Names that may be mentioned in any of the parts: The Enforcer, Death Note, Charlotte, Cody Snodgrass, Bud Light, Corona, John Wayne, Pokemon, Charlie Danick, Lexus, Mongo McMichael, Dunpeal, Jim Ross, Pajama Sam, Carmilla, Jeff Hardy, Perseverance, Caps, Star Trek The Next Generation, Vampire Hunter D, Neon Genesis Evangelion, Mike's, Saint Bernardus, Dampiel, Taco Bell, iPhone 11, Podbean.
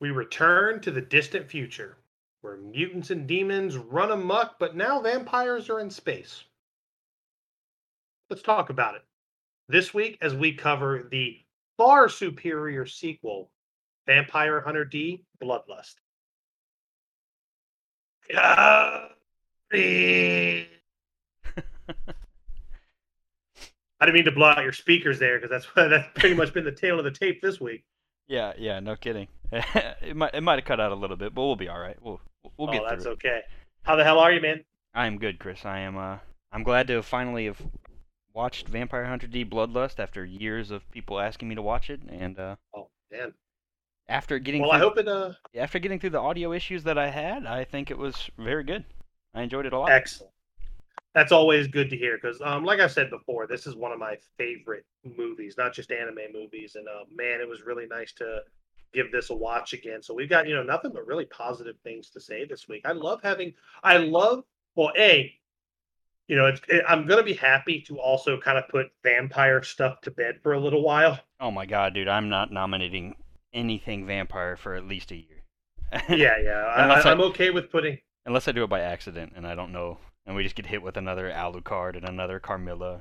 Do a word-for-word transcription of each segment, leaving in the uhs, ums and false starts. We return to the distant future, where mutants and demons run amok, but now vampires are in space. Let's talk about it this week as we cover the far superior sequel, Vampire Hunter D: Bloodlust. I didn't mean to blow out your speakers there, because that's that's pretty much been the tail of the tape this week. Yeah, yeah, no kidding. it might it might have cut out a little bit, but we'll be all right. We'll we'll get through it. Oh, that's okay. How the hell are you, man? I am good, Chris. I am. Uh, I'm glad to finally have watched Vampire Hunter D: Bloodlust after years of people asking me to watch it, and uh, oh man, after getting well, through, I hope it. Uh... After getting through the audio issues that I had, I think it was very good. I enjoyed it a lot. Excellent. That's always good to hear, because, um, like I've said before, this is one of my favorite movies, not just anime movies. And, uh, man, it was really nice to give this a watch again. So we've got, you know, nothing but really positive things to say this week. I love having, I love, well, A, you know, it's, it, I'm going to be happy to also kind of put vampire stuff to bed for a little while. Oh, my God, dude, I'm not nominating anything vampire for at least a year. yeah, yeah, I, I, I'm okay with putting... Unless I do it by accident, and I don't know. And we just get hit with another Alucard and another Carmilla.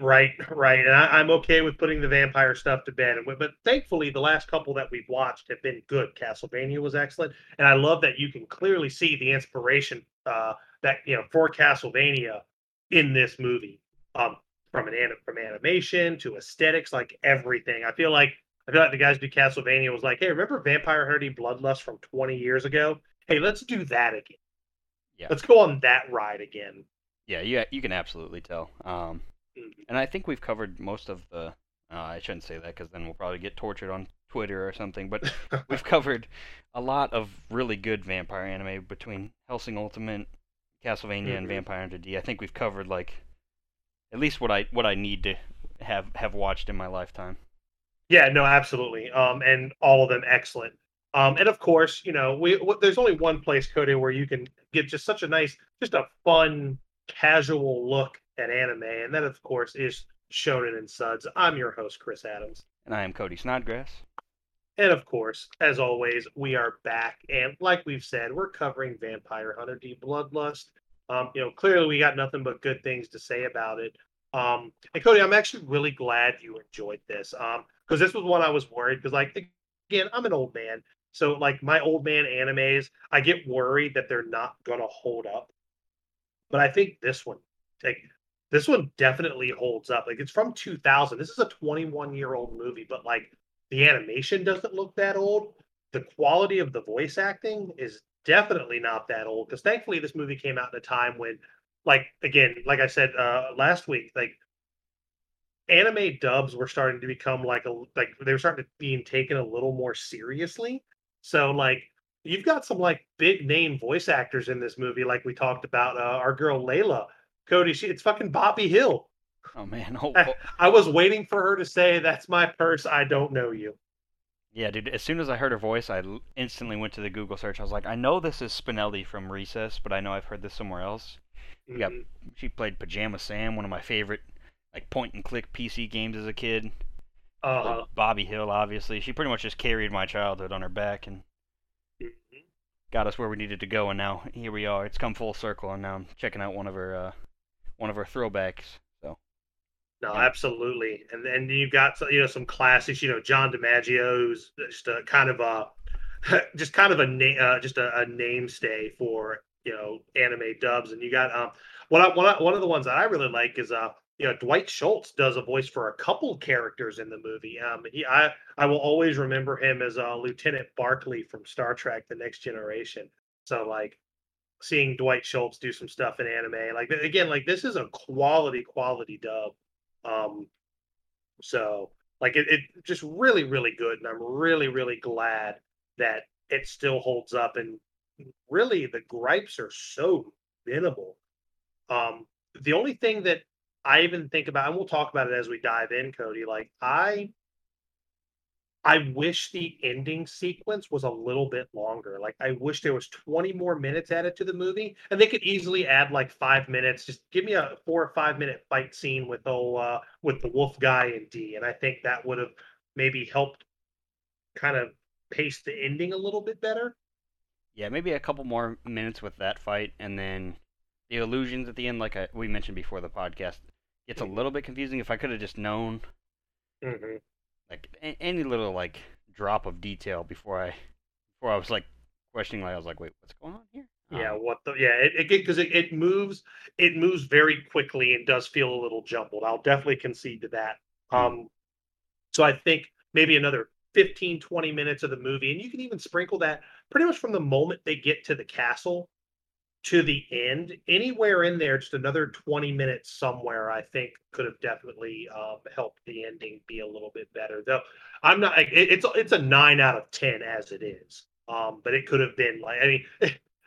Right, right. And I, I'm okay with putting the vampire stuff to bed. But thankfully, the last couple that we've watched have been good. Castlevania was excellent. And I love that you can clearly see the inspiration uh, that you know for Castlevania in this movie. Um, from an from animation to aesthetics, like everything. I feel like I feel like the guys who did Castlevania was like, hey, remember Vampire Hunter D: Bloodlust from twenty years ago? Hey, let's do that again. Yeah. Let's go on that ride again. Yeah, you you can absolutely tell. Um, mm-hmm. And I think we've covered most of the... Uh, I shouldn't say that, because then we'll probably get tortured on Twitter or something, but we've covered a lot of really good vampire anime between Hellsing Ultimate, Castlevania, mm-hmm. and Vampire Hunter D. I think we've covered, like, at least what I what I need to have, have watched in my lifetime. Yeah, no, absolutely. Um, and all of them excellent. Um, and of course, you know, we, we there's only one place, Cody, where you can get just such a nice, just a fun, casual look at anime, and that, of course, is Shonen and Suds. I'm your host, Chris Adams, and I am Cody Snodgrass. And of course, as always, we are back, and like we've said, we're covering Vampire Hunter D: Bloodlust. Um, you know, clearly we got nothing but good things to say about it. Um, and Cody, I'm actually really glad you enjoyed this, um, because this was one I was worried, because like again, I'm an old man. So, like, my old man animes, I get worried that they're not going to hold up. But I think this one, like, this one definitely holds up. Like, it's from two thousand. This is a twenty-one-year-old movie, but, like, the animation doesn't look that old. The quality of the voice acting is definitely not that old. Because, thankfully, this movie came out in a time when, like, again, like I said uh, last week, like, anime dubs were starting to become, like, a, like they were starting to being taken a little more seriously. So, like, you've got some, like, big-name voice actors in this movie, like we talked about. Uh, our girl Layla, Cody, she, it's fucking Bobby Hill. Oh, man. Oh, I, I was waiting for her to say, that's my purse, I don't know you. Yeah, dude, as soon as I heard her voice, I instantly went to the Google search. I was like, I know this is Spinelli from Recess, but I know I've heard this somewhere else. Mm-hmm. Got, she played Pajama Sam, one of my favorite, like, point-and-click P C games as a kid. Uh, Bobby Hill, obviously. She pretty much just carried my childhood on her back and mm-hmm. got us where we needed to go, and now here we are. It's come full circle, and now I'm checking out one of her uh, one of her throwbacks. So, no, yeah. Absolutely. And then you've got, you know, some classics. You know, John DiMaggio, who's just a kind of a just kind of a na- uh, just a, a namestay for, you know, anime dubs. And you got um one I, one I, one of the ones that I really like is uh. You know, Dwight Schultz does a voice for a couple characters in the movie. Um, he, I, I will always remember him as uh, Lieutenant Barclay from Star Trek: The Next Generation. So, like, seeing Dwight Schultz do some stuff in anime, like, again, like, this is a quality, quality dub. Um, so, like, it, it just really, really good, and I'm really, really glad that it still holds up. And really, the gripes are so minimal. Um, the only thing that I even think about, and we'll talk about it as we dive in, Cody, like, I I wish the ending sequence was a little bit longer. Like, I wish there was twenty more minutes added to the movie, and they could easily add, like, five minutes. Just give me a four or five-minute fight scene with, old, uh, with the wolf guy and D, and I think that would have maybe helped kind of pace the ending a little bit better. Yeah, maybe a couple more minutes with that fight, and then the illusions at the end, like I, we mentioned before the podcast, it's a little bit confusing. If I could have just known, mm-hmm. like a- any little like drop of detail before I, before I was like questioning, like I was like, wait, what's going on here? Yeah, um, what the yeah, it because it, it, it moves, it moves very quickly and does feel a little jumbled. I'll definitely concede to that. Mm-hmm. Um, so I think maybe another fifteen, twenty minutes of the movie, and you can even sprinkle that pretty much from the moment they get to the castle to the end, anywhere in there, just another twenty minutes somewhere, I think could have definitely um, helped the ending be a little bit better. Though I'm not, it, it's it's a nine out of ten as it is, um, but it could have been like, I mean,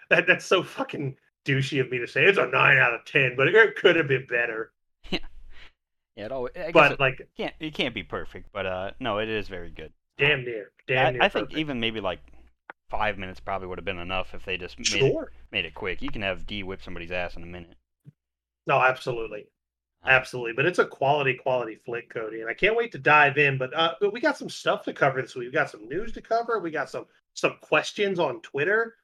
that that's so fucking douchey of me to say it's a nine out of ten, but it could have been better. Yeah, yeah, it always, I but it, like, can't it can't be perfect, but uh, no, it is very good. Damn near, damn near. I, I think even maybe like five minutes probably would have been enough if they just made, sure. it, made it quick. You can have D whip somebody's ass in a minute. No, absolutely, absolutely. But it's a quality, quality flick, Cody, and I can't wait to dive in. But uh, but we got some stuff to cover this week. We got some news to cover. We got some some questions on Twitter.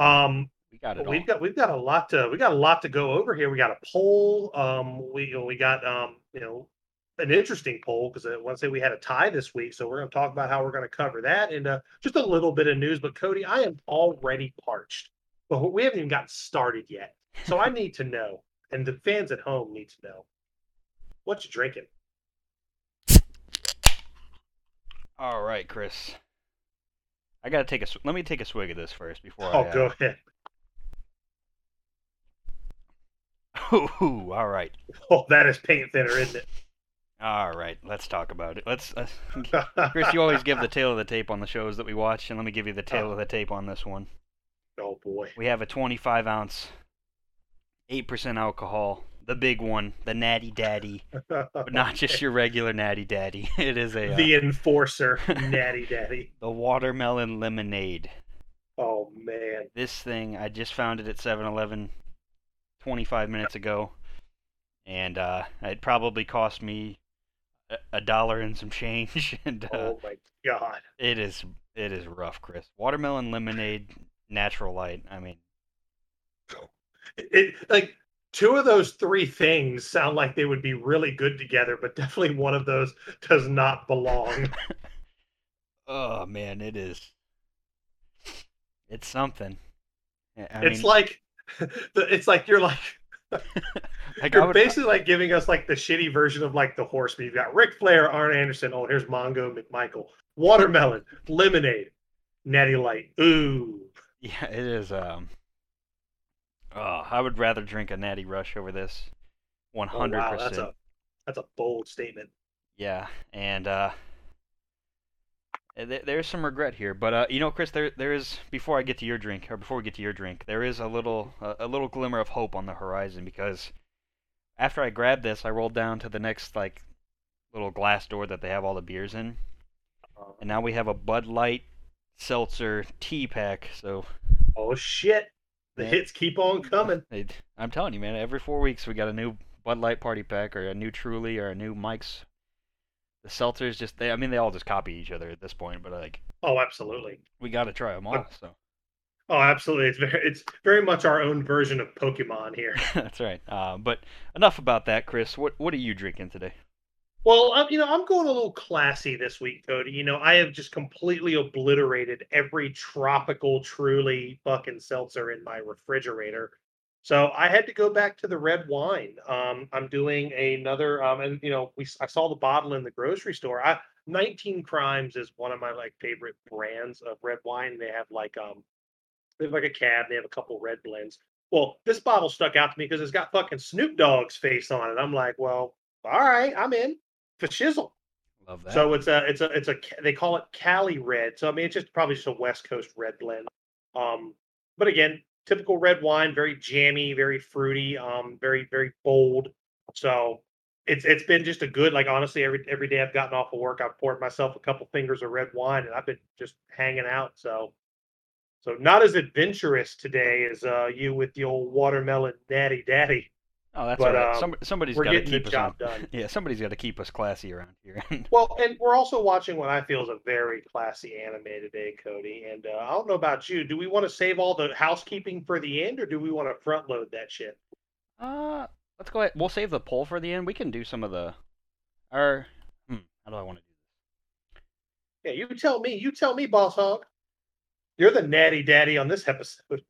Um, we got it. We've all. got we've got a lot to we got a lot to go over here. We got a poll. Um, we you know, we got um you know. an interesting poll, because I want to say we had a tie this week, so we're going to talk about how we're going to cover that and uh, just a little bit of news. But Cody, I am already parched, but we haven't even gotten started yet. So I need to know, and the fans at home need to know, what you drinking? All right, Chris. I got to take a sw- let me take a swig of this first before oh, I... Oh, go uh... ahead. Ooh, all right. Oh, that is paint thinner, isn't it? All right, let's talk about it. Let's, uh, Chris, you always give the tail of the tape on the shows that we watch, and let me give you the tail of the tape on this one. Oh, boy. We have a twenty-five ounce, eight percent alcohol, the big one, the Natty Daddy, but not just your regular Natty Daddy. It is a... Uh, the Enforcer Natty Daddy. The Watermelon Lemonade. Oh, man. This thing, I just found it at seven eleven twenty-five minutes ago, and uh, it probably cost me a dollar and some change. And, uh, oh my god! It is it is rough, Chris. Watermelon lemonade, natural light. I mean, it, it like two of those three things sound like they would be really good together, but definitely one of those does not belong. Oh man, it is. It's something. I mean, it's like it's like you're like. Like You're would, basically like giving us like the shitty version of like the horseman. You've got Ric Flair, Arn Anderson. Oh, here's Mongo McMichael. Watermelon, lemonade, Natty Light. Ooh. Yeah, it is. Um. Oh, I would rather drink a Natty Rush over this. One hundred percent. That's a that's a bold statement. Yeah, and uh, th- there's some regret here, but uh, you know, Chris, there there is before I get to your drink, or before we get to your drink, there is a little uh, a little glimmer of hope on the horizon because. After I grabbed this, I rolled down to the next, like, little glass door that they have all the beers in. And now we have a Bud Light seltzer tea pack, so... Oh, shit! The man, hits keep on coming. It, I'm telling you, man, every four weeks we got a new Bud Light party pack, or a new Truly, or a new Mike's. The seltzers just... They, I mean, they all just copy each other at this point, but, like... Oh, absolutely. We gotta try them all, uh, so... Oh, absolutely. It's very, it's very much our own version of Pokemon here. That's right. Uh, but enough about that, Chris. What what are you drinking today? Well, I'm, you know, I'm going a little classy this week, Cody. You know, I have just completely obliterated every tropical Truly fucking seltzer in my refrigerator. So I had to go back to the red wine. Um, I'm doing another, um, and, you know, we I saw the bottle in the grocery store. I, nineteen Crimes is one of my, like, favorite brands of red wine. They have, like, um, They have like a cab. They have a couple red blends. Well, this bottle stuck out to me because it's got fucking Snoop Dogg's face on it. I'm like, well, all right, I'm in for shizzle. Love that. So it's a, it's a, it's a. They call it Cali Red. So I mean, it's just probably just a West Coast red blend. Um, but again, typical red wine, very jammy, very fruity, um, very, very bold. So it's, it's been just a good, like honestly, every every day I've gotten off of work, I've poured myself a couple fingers of red wine, and I've been just hanging out. So. So not as adventurous today as uh, you with the old watermelon Natty Daddy. Oh, that's but, all right. Um, Some, somebody's got to keep us on. Done. Yeah, somebody's got to keep us classy around here. Well, and we're also watching what I feel is a very classy anime today, Cody. And uh, I don't know about you. Do we want to save all the housekeeping for the end, or do we want to front load that shit? Uh, let's go ahead. We'll save the poll for the end. We can do some of the. Or hmm, how do I want to do this? Yeah, you tell me. You tell me, Boss Hog. You're the natty daddy on this episode.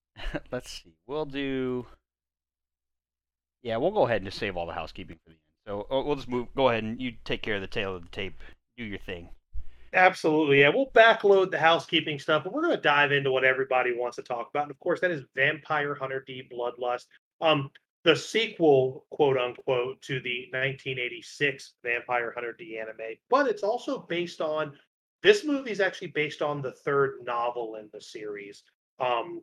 Let's see. We'll do. Yeah, we'll go ahead and just save all the housekeeping for the end. So oh, we'll just move. Go ahead and you take care of the tail of the tape. Do your thing. Absolutely. Yeah, we'll backload the housekeeping stuff, but we're going to dive into what everybody wants to talk about. And of course, that is Vampire Hunter D: Bloodlust, um, the sequel, quote unquote, to the nineteen eighty-six Vampire Hunter D anime. But it's also based on this movie is actually based on the third novel in the series. Um,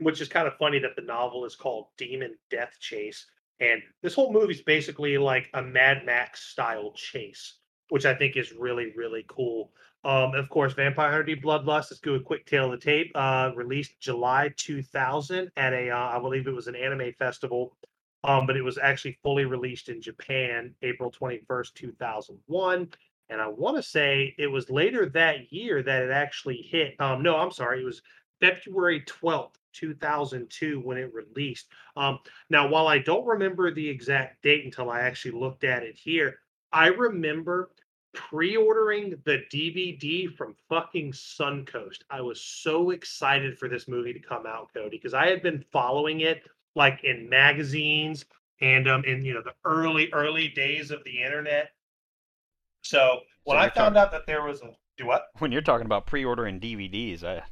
Which is kind of funny that the novel is called Demon Death Chase. And this whole movie is basically like a Mad Max-style chase, which I think is really, really cool. Um, of course, Vampire Hunter D: Bloodlust, let's do a quick tale of the tape, uh, released July two thousand at a, uh, I believe it was an anime festival, um, but it was actually fully released in Japan, April twenty-first, two thousand one. And I want to say it was later that year that it actually hit, um, no, I'm sorry, it was February twelfth, two thousand two when it released. Um, now, while I don't remember the exact date until I actually looked at it here, I remember pre-ordering the D V D from fucking Suncoast. I was so excited for this movie to come out, Cody, because I had been following it like in magazines and um, in you know the early, early days of the internet. So when so I found talking... out that there was a do what when you're talking about pre-ordering D V Ds, I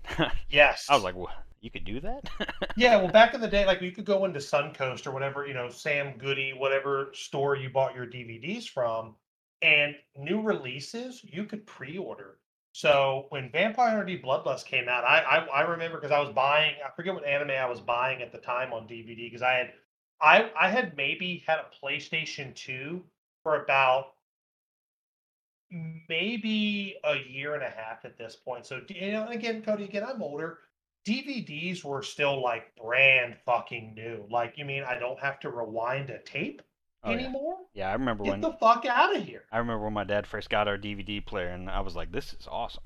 yes, I was like, what? You could do that? Yeah, well, back in the day, like, you could go into Suncoast or whatever, you know, Sam Goody, whatever store you bought your D V Ds from, and new releases, you could pre-order. So when Vampire Hunter D: Bloodlust came out, I I, I remember because I was buying, I forget what anime I was buying at the time on D V D, because I had, I, I had maybe had a PlayStation two for about maybe a year and a half at this point. So, you know, again, Cody, again, I'm older. D V Ds were still like brand fucking new. Like, you mean I don't have to rewind a tape oh, anymore? Yeah. yeah, I remember Get when... Get the fuck out of here. I remember when my dad first got our D V D player, and I was like, this is awesome.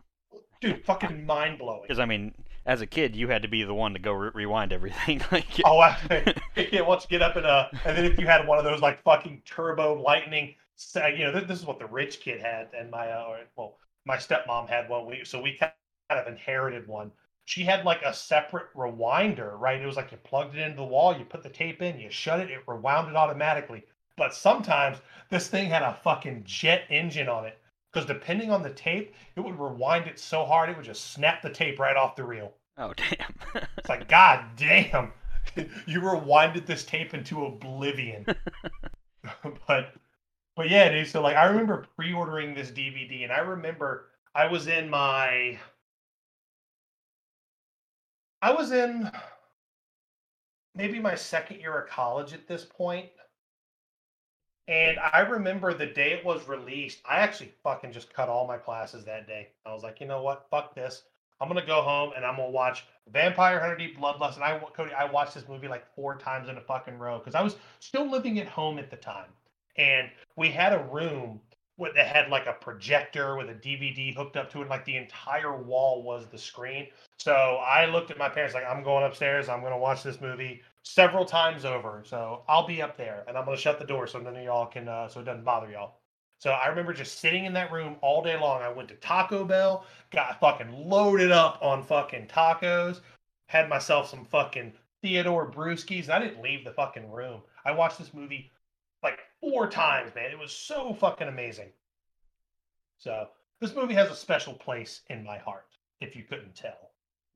Dude, fucking mind-blowing. Because, I mean, as a kid, you had to be the one to go re- rewind everything. Like, oh, I yeah, once you get up in a... And then if you had one of those, like, fucking turbo lightning... You know, this is what the rich kid had, and my... Uh, well, my stepmom had one, so we kind of inherited one. She had like a separate rewinder, right? It was like you plugged it into the wall, you put the tape in, you shut it, it rewound it automatically. But sometimes this thing had a fucking jet engine on it, because depending on the tape, it would rewind it so hard it would just snap the tape right off the reel. Oh, damn. It's like, God damn, you rewinded this tape into oblivion. but, but yeah, dude, so like I remember pre-ordering this D V D, and I remember I was in my... I was in maybe my second year of college at this point, and I remember the day it was released, I actually fucking just cut all my classes that day. I was like, you know what? Fuck this. I'm going to go home, and I'm going to watch Vampire Hunter D: Bloodlust, and I, Cody, I watched this movie like four times in a fucking row, because I was still living at home at the time, and we had a room that had like a projector with a D V D hooked up to it, and like the entire wall was the screen. So I looked at my parents like, I'm going upstairs, I'm going to watch this movie several times over. So I'll be up there, and I'm going to shut the door so none of y'all can, uh, so it doesn't bother y'all. So I remember just sitting in that room all day long. I went to Taco Bell, got fucking loaded up on fucking tacos, had myself some fucking Theodore Brewskis, and I didn't leave the fucking room. I watched this movie like four times, man. It was so fucking amazing. So this movie has a special place in my heart, if you couldn't tell.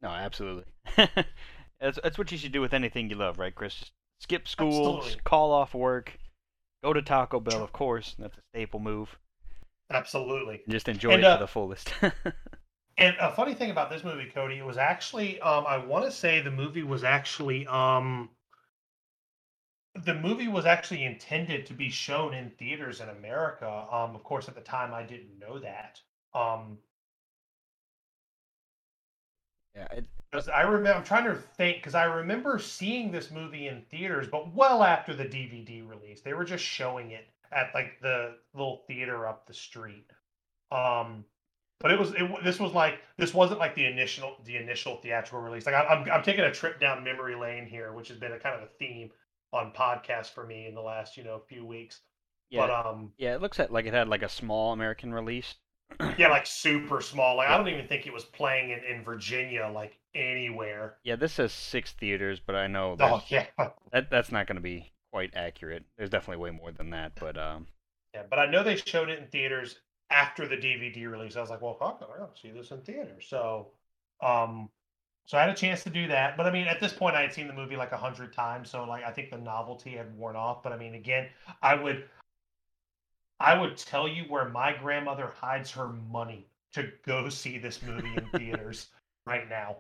No, absolutely. that's, that's what you should do with anything you love, right, Chris? Just skip school, absolutely. Call off work, go to Taco Bell, of course. That's a staple move. Absolutely. And just enjoy and, it uh, to the fullest. And a funny thing about this movie, Cody, it was actually, um, I want to say the movie was actually... Um, The movie was actually intended to be shown in theaters in America. Um, of course, at the time, I didn't know that. Um, Yeah, it, I remember. I'm trying to think because I remember seeing this movie in theaters, but well after the D V D release, they were just showing it at like the little theater up the street. Um, but it was it, this was like this wasn't like the initial the initial theatrical release. Like I, I'm I'm taking a trip down memory lane here, which has been a kind of a theme on podcasts for me in the last you know few weeks. Yeah, but, um, yeah, it looks like it had like a small American release. Yeah, like super small. Like yeah. I don't even think it was playing in, in Virginia, like anywhere. Yeah, this says six theaters, but I know oh, yeah. that that's not going to be quite accurate. There's definitely way more than that, but um, yeah. But I know they showed it in theaters after the D V D release. I was like, well, fuck, I don't see this in theaters. So, um, so I had a chance to do that. But I mean, at this point, I had seen the movie like a hundred times, so like I think the novelty had worn off. But I mean, again, I would. I would tell you where my grandmother hides her money to go see this movie in theaters right now.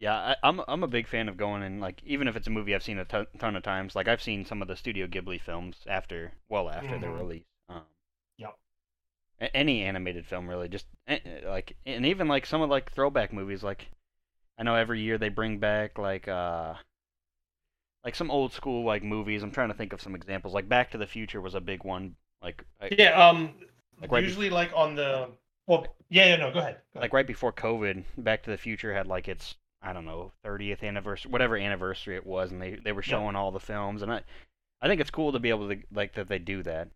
Yeah, I, I'm I'm a big fan of going and like even if it's a movie I've seen a ton, ton of times. Like I've seen some of the Studio Ghibli films after well after mm-hmm. their release. Um, yep. Any animated film really, just like and even like some of like throwback movies. Like I know every year they bring back like. Uh, Like some old school like movies. I'm trying to think of some examples. Like Back to the Future was a big one. Like I, yeah, um, like right usually before, like on the well, yeah, yeah, no, go ahead. Go like ahead. Right before COVID, Back to the Future had like its I don't know thirtieth anniversary, whatever anniversary it was, and they, they were showing yeah. all the films, and I I think it's cool to be able to like that they do that.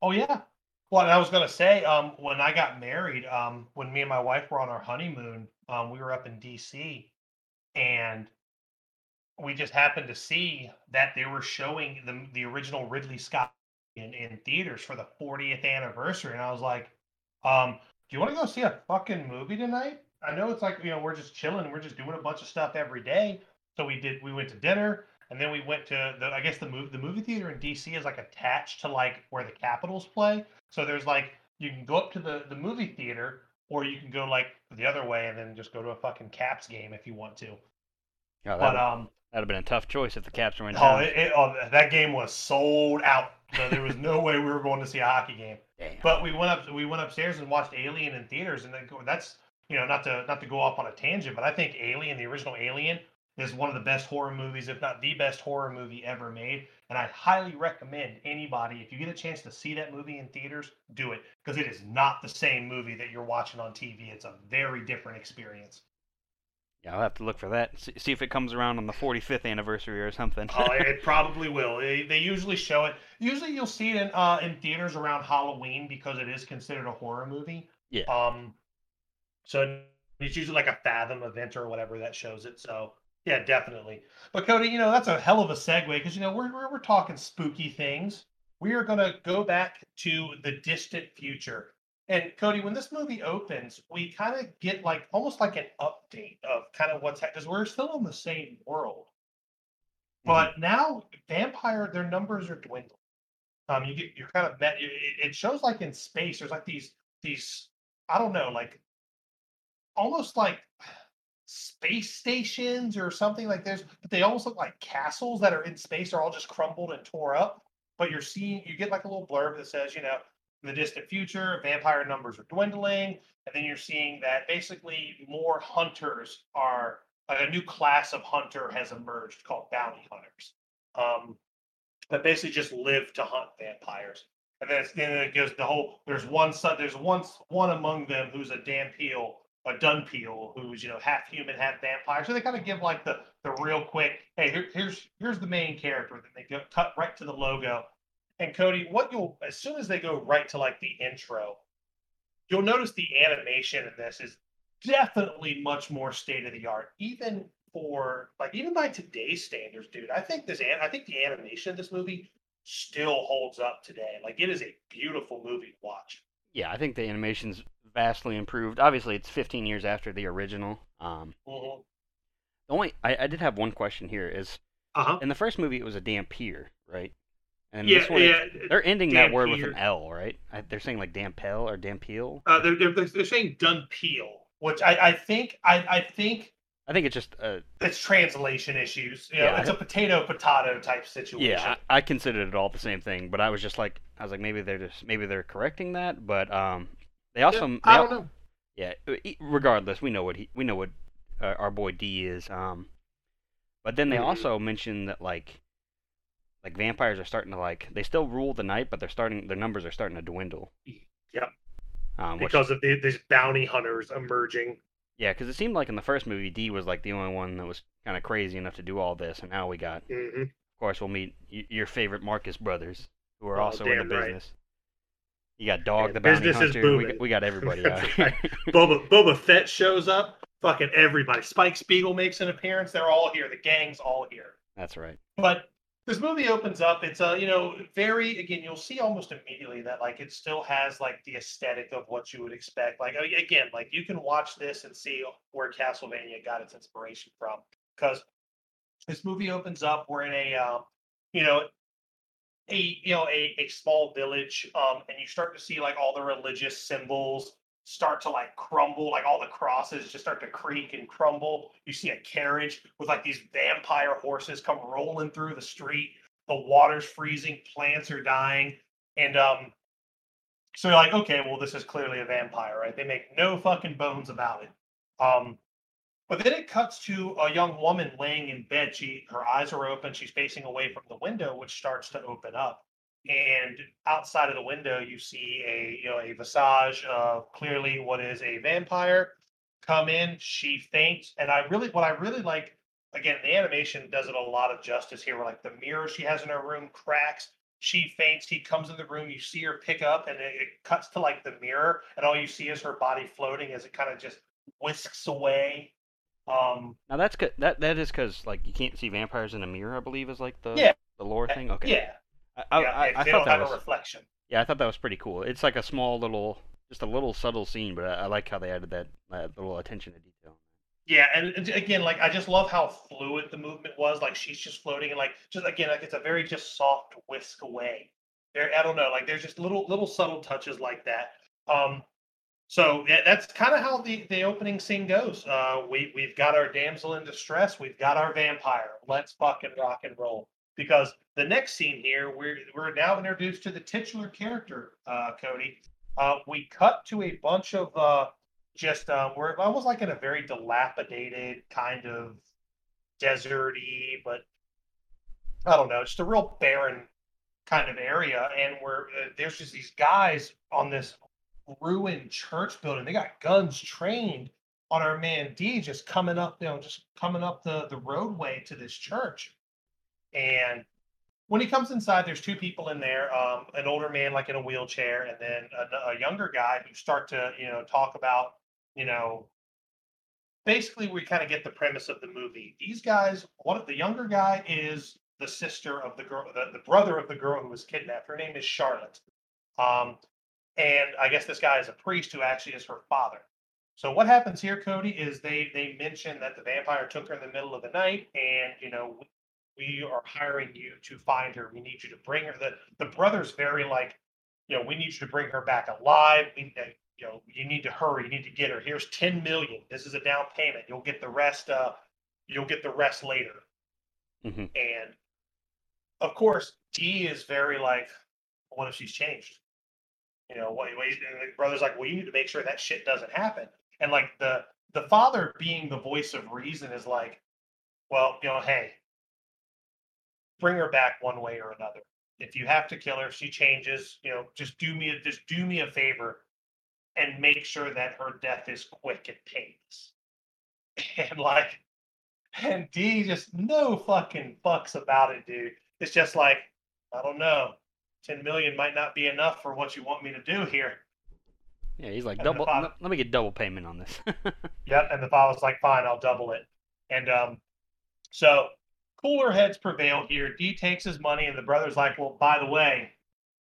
Oh yeah. Well, I was gonna say, um, when I got married, um, when me and my wife were on our honeymoon, um, we were up in D C, and. We just happened to see that they were showing the the original Ridley Scott in, in theaters for the fortieth anniversary. And I was like, um, do you want to go see a fucking movie tonight? I know it's like, you know, we're just chilling. We're just doing a bunch of stuff every day. So we did, we went to dinner and then we went to the, I guess the movie, the movie theater in D C is like attached to like where the Capitals play. So there's like, you can go up to the, the movie theater or you can go like the other way and then just go to a fucking Caps game if you want to. Oh, but, um, that'd have been a tough choice if the Caps were in town. Oh, it, it, oh, that game was sold out. So there was no way we were going to see a hockey game. Damn. But we went up. We went upstairs and watched Alien in theaters, and then that's you know not to not to go off on a tangent, but I think Alien, the original Alien, is one of the best horror movies, if not the best horror movie ever made. And I highly recommend anybody if you get a chance to see that movie in theaters, do it because it is not the same movie that you're watching on T V. It's a very different experience. Yeah, I'll have to look for that. See if it comes around on the forty-fifth anniversary or something. Oh, it probably will. They, they usually show it. Usually, you'll see it in uh, in theaters around Halloween because it is considered a horror movie. Yeah. Um. So it's usually like a Fathom event or whatever that shows it. So yeah, definitely. But Cody, you know that's a hell of a segue because you know we're, we're we're talking spooky things. We are gonna go back to the distant future. And Cody, when this movie opens, we kind of get like almost like an update of kind of what's happening because we're still in the same world, mm-hmm. but now vampire their numbers are dwindling. Um, you get you're kind of met. It, it shows like in space. There's like these these I don't know like almost like space stations or something like this, but they almost look like castles that are in space. They're all just crumbled and tore up. But you're seeing you get like a little blurb that says you know. In the distant future, vampire numbers are dwindling, and then you're seeing that basically more hunters are like a new class of hunter has emerged called bounty hunters um, that basically just live to hunt vampires. And then, it's, then it goes the whole there's one son there's one one among them who's a Dunpeal a Dunpeal who's you know half human half vampire. So they kind of give like the the real quick hey here, here's here's the main character that they go cut right to the logo. And Cody, what you'll as soon as they go right to like the intro, you'll notice the animation in this is definitely much more state of the art, even for like even by today's standards, dude. I think this I think the animation of this movie still holds up today. Like it is a beautiful movie to watch. Yeah, I think the animation's vastly improved. Obviously, it's fifteen years after the original. Um, mm-hmm. The only I, I did have one question here is uh-huh. in the first movie it was a dampier, right? And yeah, this one, yeah. They're ending Dampier. That word with an L, right? They're saying like Dampel or Dampeel. Uh, they're, they're they're saying Dunpeel, which I, I think I, I think I think it's just uh, it's translation issues. You know, yeah, it's I, a potato potato type situation. Yeah, I, I considered it all the same thing, but I was just like I was like maybe they're just maybe they're correcting that, but um, they also yeah, I don't know. Yeah, regardless, we know what he we know what uh, our boy D is. Um, but then they also mentioned that like, like vampires are starting to like they still rule the night, but they're starting their numbers are starting to dwindle. Yep. Um, which, because of the, these bounty hunters emerging. Yeah, because it seemed like in the first movie, D was like the only one that was kind of crazy enough to do all this, and now we got. Mm-hmm. Of course, we'll meet y- your favorite Marcus brothers, who are oh, also in the business. Right. You got Dog yeah, the Bounty Hunter. We got, we got everybody out. Right. Boba Boba Fett shows up. Fucking everybody. Spike Spiegel makes an appearance. They're all here. The gang's all here. That's right. But this movie opens up. It's a, you know, very, again, you'll see almost immediately that, like, it still has, like, the aesthetic of what you would expect. Like, again, like, you can watch this and see where Castlevania got its inspiration from. Because this movie opens up. We're in a, uh, you know... A you know a, a small village, um, and you start to see like all the religious symbols start to like crumble, like all the crosses just start to creak and crumble. You see a carriage with like these vampire horses come rolling through the street. The water's freezing, plants are dying, and um, so you're like, okay, well, this is clearly a vampire, right? They make no fucking bones about it. Um, but then it cuts to a young woman laying in bed. She, her eyes are open. She's facing away from the window, which starts to open up. And outside of the window, you see a, you know, a visage of clearly what is a vampire come in. She faints. And I really, what I really like, again, the animation does it a lot of justice here. Where like the mirror she has in her room cracks. She faints. He comes in the room. You see her pick up, and it, it cuts to like the mirror, and all you see is her body floating as it kind of just whisks away. Um, now that's good. That that is because like you can't see vampires in a mirror. I believe is like the yeah, the lore thing. Okay. Yeah. I I, yeah, I, I, I thought that was a reflection. Yeah, I thought that was pretty cool. It's like a small little, just a little subtle scene, but I, I like how they added that, that little attention to detail. Yeah, and again, like I just love how fluid the movement was. Like she's just floating, and like just again, like it's a very just soft whisk away. There, I don't know. Like there's just little little subtle touches like that. Um. So yeah, that's kind of how the, the opening scene goes. Uh, we, we've got our damsel in distress. We've got our vampire. Let's fucking rock and roll. Because the next scene here, we're, we're now introduced to the titular character, uh, Cody. Uh, we cut to a bunch of uh, just, uh, we're almost like in a very dilapidated kind of deserty, but I don't know, just a real barren kind of area. And we're uh, there's just these guys on this ruined church building. They got guns trained on our man D, just coming up, you know, just coming up the, the roadway to this church. And when he comes inside, there's two people in there, um, an older man like in a wheelchair, and then a, a younger guy who start to, you know, talk about, you know, basically we kind of get the premise of the movie. These guys, one of the younger guy is the sister of the girl, the, the brother of the girl who was kidnapped. Her name is Charlotte. Um, And I guess this guy is a priest who actually is her father. So what happens here, Cody, is they they mention that the vampire took her in the middle of the night, and you know we, we are hiring you to find her. We need you to bring her. The the brother's very like, you know, we need you to bring her back alive. We you know you need to hurry. You need to get her. Here's ten million. This is a down payment. You'll get the rest. Uh, you'll get the rest later. Mm-hmm. And of course, D is very like, what if she's changed? You know, what, what the brother's like, well, you need to make sure that shit doesn't happen. And like the the father being the voice of reason is like, well, you know, hey, bring her back one way or another. If you have to kill her, if she changes, you know, just do me a just do me a favor and make sure that her death is quick and painless. And like and D just no fucking fucks about it, dude. It's just like, I don't know. ten million might not be enough for what you want me to do here. Yeah, he's like, and double. Father, n- let me get double payment on this. Yep, and the father's like, fine, I'll double it. And um, so cooler heads prevail here. D takes his money, and the brother's like, well, by the way,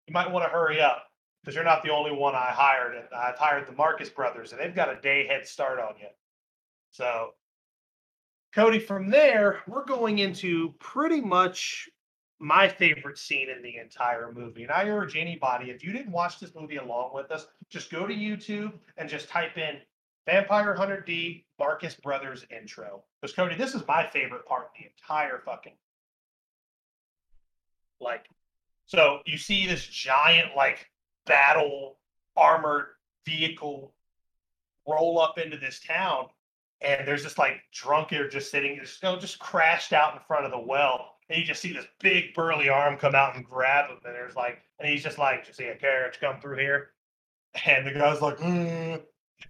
you might want to hurry up because you're not the only one I hired. And I've hired the Marcus brothers, and they've got a day head start on you. So, Cody, from there, we're going into pretty much my favorite scene in the entire movie. And I urge anybody, if you didn't watch this movie along with us, just go to YouTube and just type in Vampire Hunter D, Marcus Brothers intro. Because, Cody, this is my favorite part in the entire fucking Like, so you see this giant, like, battle armored vehicle roll up into this town. and there's this like drunkard just sitting, just, you know, just crashed out in front of the well. And you just see this big burly arm come out and grab him. And there's like, and he's just like, you see a carriage come through here. And the guy's like, mm.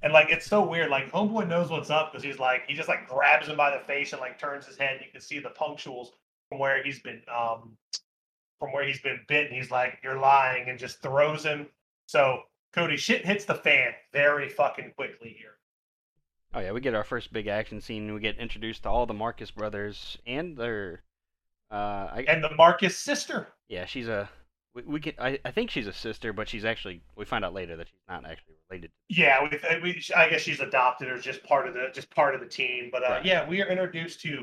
And like, it's so weird. Like, homeboy knows what's up because he's like, he just like grabs him by the face and like turns his head. And you can see the punctules from where he's been, um, from where he's been bitten. He's like, you're lying, and just throws him. So, Cody, shit hits the fan very fucking quickly here. Oh, yeah, we get our first big action scene. We get introduced to all the Marcus brothers and their... Uh, I, and the Marcus sister. Yeah, she's a... We, we can, I, I think she's a sister, but she's actually... We find out later that she's not actually related. Yeah, we, we, I guess she's adopted or just part of the just part of the team. But, uh, right. yeah, we are introduced to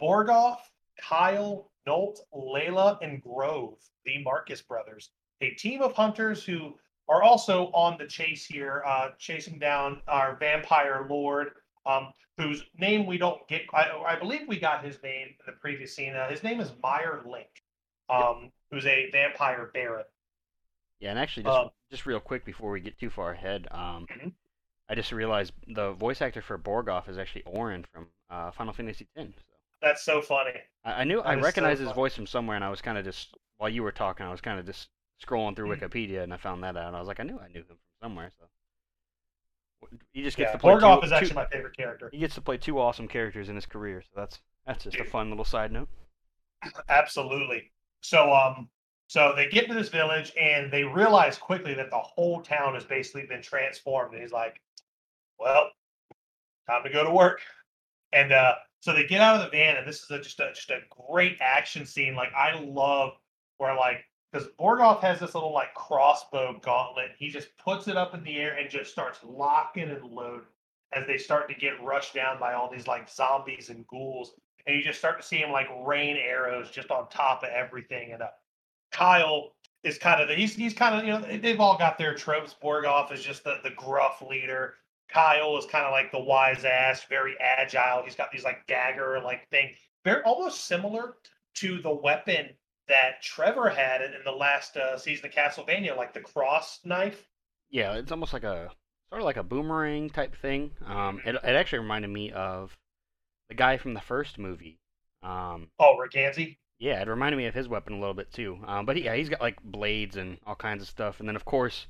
Borgoff, Kyle, Nolt, Layla, and Grove, the Marcus brothers. A team of hunters who... are also on the chase here, uh, chasing down our vampire lord, um, whose name we don't get. I, I believe we got his name in the previous scene. Uh, his name is Meier Link, um, yep. who's a vampire baron. Yeah, and actually, just, um, just real quick before we get too far ahead, um, mm-hmm. I just realized the voice actor for Borgoff is actually Orin from uh, Final Fantasy X. So. That's so funny. I, I knew that I recognized so his voice from somewhere, and I was kind of just, while you were talking, I was kind of just scrolling through mm-hmm. Wikipedia, and I found that out, and I was like, I knew I knew him from somewhere. So he just gets yeah, to play. Borgoff is actually two, my favorite character. He gets to play two awesome characters in his career, so that's that's just Dude. a fun little side note. Absolutely. So um, so they get to this village, and they realize quickly that the whole town has basically been transformed. And he's like, "Well, time to go to work." And uh, so they get out of the van, and this is a, just a, just a great action scene. Like I love where like. Because Borgoff has this little, like, crossbow gauntlet. He just puts it up in the air and just starts locking and loading as they start to get rushed down by all these, like, zombies and ghouls. And you just start to see him, like, rain arrows just on top of everything. And uh, Kyle is kind of, the, he's he's kind of, you know, they've all got their tropes. Borgoff is just the, the gruff leader. Kyle is kind of like the wise ass, very agile. He's got these, like, dagger-like things. They're almost similar to the weapon that Trevor had in the last uh, season of Castlevania, like the cross knife. Yeah, it's almost like a sort of like a boomerang type thing. Um, it, it actually reminded me of the guy from the first movie. Um, oh, Riganzi? Yeah, it reminded me of his weapon a little bit too. Um, but yeah, he's got like blades and all kinds of stuff. And then of course,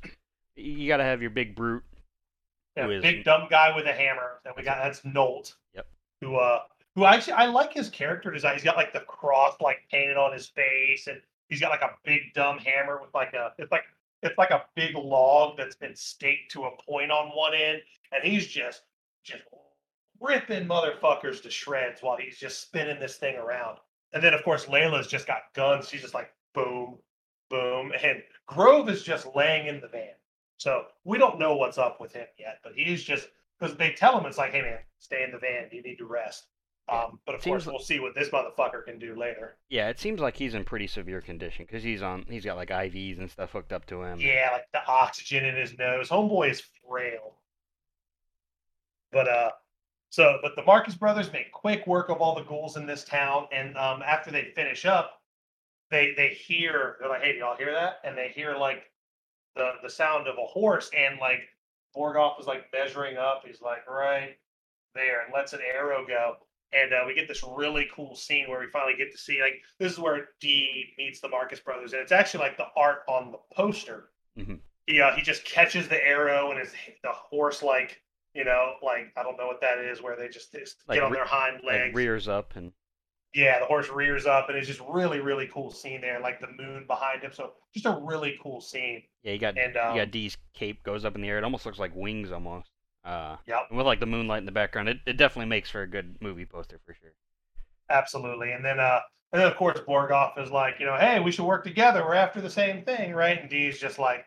you got to have your big brute. Yeah, who is... big dumb guy with a hammer. That we got. That's Nolt. Yep. Who uh. Who actually, I like his character design. He's got like the cross like painted on his face, and he's got like a big dumb hammer with like a it's like it's like a big log that's been staked to a point on one end, and he's just just ripping motherfuckers to shreds while he's just spinning this thing around. And then of course Layla's just got guns. She's just like boom, boom, and Grove is just laying in the van. So we don't know what's up with him yet, but he's just because they tell him it's like, hey man, stay in the van. You need to rest. Um, but of course, like, we'll see what this motherfucker can do later. Yeah, it seems like he's in pretty severe condition because he's on. He's got like I Vs and stuff hooked up to him. Yeah, like the oxygen in his nose. Homeboy is frail. But uh, so but the Marcus brothers make quick work of all the ghouls in this town, and um, after they finish up, they they hear they're like, hey, do y'all hear that? And they hear like the the sound of a horse, and like Borgoff is like measuring up. He's like, right there, and lets an arrow go. And uh, we get this really cool scene where we finally get to see, like, this is where D meets the Marcus brothers. And it's actually like the art on the poster. Mm-hmm. He, uh, he just catches the arrow and it's the horse, like, you know, like, I don't know what that is, where they just, just like, get on their hind legs. Like rears up. and Yeah, the horse rears up. And it's just really, really cool scene there. Like the moon behind him. So just a really cool scene. Yeah, you got, and, um, you got D's cape goes up in the air. It almost looks like wings almost. Uh, yep. With like the moonlight in the background, it, it definitely makes for a good movie poster for sure. Absolutely. And then uh, and then of course Borgoff is like, you know, hey, we should work together. We're after the same thing, right? And D's just like,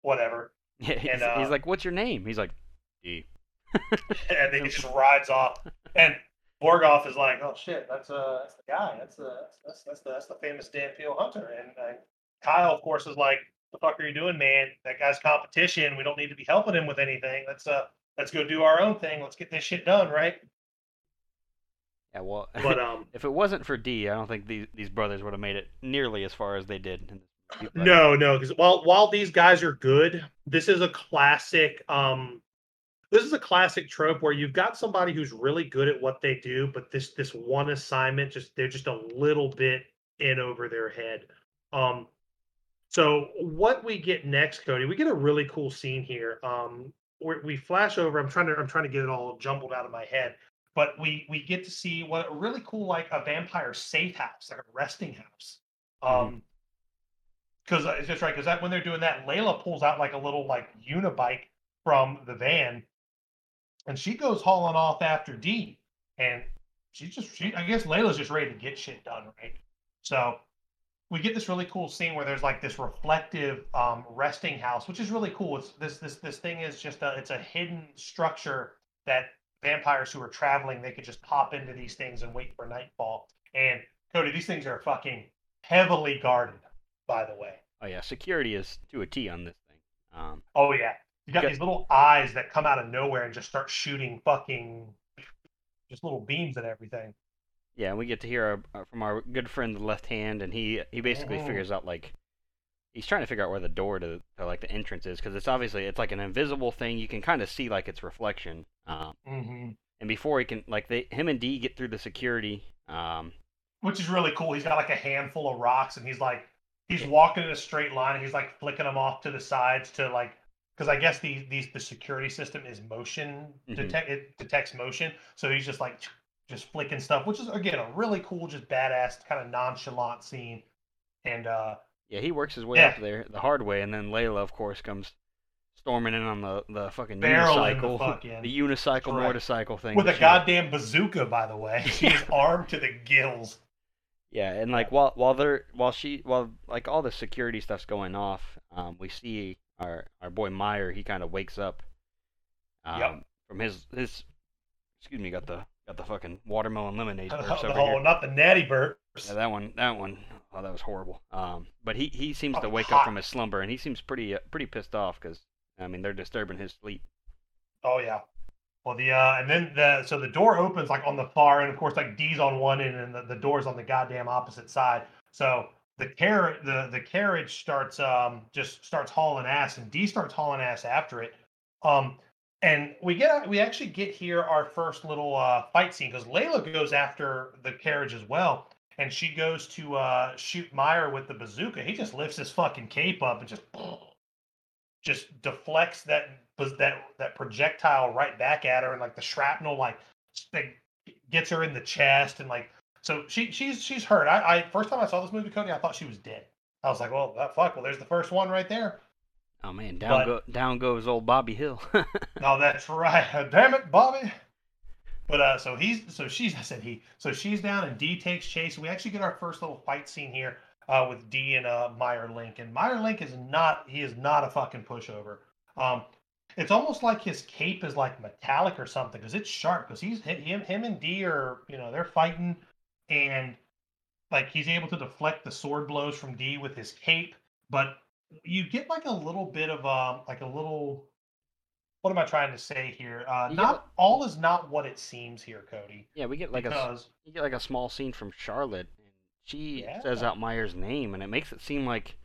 whatever. Yeah, he's, and, uh, he's like, what's your name? He's like, D. And then he just rides off. And Borgoff is like, oh shit, that's uh, that's the guy. That's uh, that's that's the that's the famous Dunpeal hunter. And uh, Kyle, of course, is like, what the fuck are you doing, man? That guy's competition. We don't need to be helping him with anything. Let's uh, let's go do our own thing. Let's get this shit done, right? Yeah, well, but, um, if it wasn't for D, I don't think these these brothers would have made it nearly as far as they did. No, no, because while while these guys are good, this is a classic um, This is a classic trope where you've got somebody who's really good at what they do, but this this one assignment, just they're just a little bit in over their head. Um, so what we get next, Cody, we get a really cool scene here. Um, we flash over. I'm trying to I'm trying to get it all jumbled out of my head, but we we get to see what a really cool, like a vampire safe house, like a resting house. Um, mm-hmm. Because it's just right. Because that when they're doing that, Layla pulls out like a little like unibike from the van, and she goes hauling off after D. And she just, she I guess Layla's just ready to get shit done, right? So we get this really cool scene where there's like this reflective um, resting house, which is really cool. It's this this this thing is just a it's a hidden structure that vampires who are traveling, they could just pop into these things and wait for nightfall. And Cody, these things are fucking heavily guarded, by the way. Oh yeah, security is to a T on this thing. Um, oh yeah, you got these little eyes that come out of nowhere and just start shooting fucking just little beams at everything. Yeah, and we get to hear our, from our good friend the Left Hand, and he he basically mm-hmm. figures out like he's trying to figure out where the door to, to like the entrance is, because it's obviously it's like an invisible thing. You can kind of see like its reflection. Um, mm-hmm. And before he can like they him and D get through the security, um, which is really cool. He's got like a handful of rocks, and he's like. He's walking in a straight line, and he's, like, flicking them off to the sides to, like... Because I guess the, the, the security system is motion... Mm-hmm. Detect, it detects motion. So he's just, like, just flicking stuff, which is, again, a really cool, just badass, kind of nonchalant scene. And, uh... yeah, he works his way yeah. up there the hard way, and then Layla, of course, comes storming in on the, the fucking barreling unicycle. The, fuck the unicycle Correct. motorcycle thing. With a goddamn had. bazooka, by the way. She's armed to the gills. Yeah, and like while while they're while she while like all the security stuff's going off, um, we see our, our boy Meier. He kind of wakes up, um, yep. from his his excuse me got the got the fucking watermelon lemonade burst over here. Not the natty burst. Yeah, that one that one. Oh, that was horrible. Um, but he, he seems oh, to wake hot. up from his slumber, and he seems pretty uh, pretty pissed off because I mean they're disturbing his sleep. Oh yeah. Well, the uh, and then the so the door opens like on the far end, and of course like D's on one end, and the, the door's on the goddamn opposite side. So the car the, the carriage starts um just starts hauling ass, and D starts hauling ass after it. Um, and we get we actually get here our first little uh fight scene because Layla goes after the carriage as well, and she goes to uh shoot Meier with the bazooka. He just lifts his fucking cape up and just just deflects that. Was that that projectile right back at her, and like the shrapnel like gets her in the chest, and like so she she's she's hurt. I, I first time I saw this movie, Cody, I thought she was dead. I was like, well, that fuck. Well, there's the first one right there. Oh man, down but, go, down goes old Bobby Hill. No, that's right. Damn it, Bobby. But uh, so he's so she's I said he so she's down, and D takes chase. We actually get our first little fight scene here uh, with D and uh Meier Link, and Meier Link is not he is not a fucking pushover. Um. It's almost like his cape is like metallic or something because it's sharp. Because he's him, him and D are, you know, they're fighting, and like he's able to deflect the sword blows from D with his cape. But you get like a little bit of um, like a little. What am I trying to say here? Uh, not get, all is not what it seems here, Cody. Yeah, we get like because, a you get like a small scene from Charlotte, and she yeah. says out Meyer's name, and it makes it seem like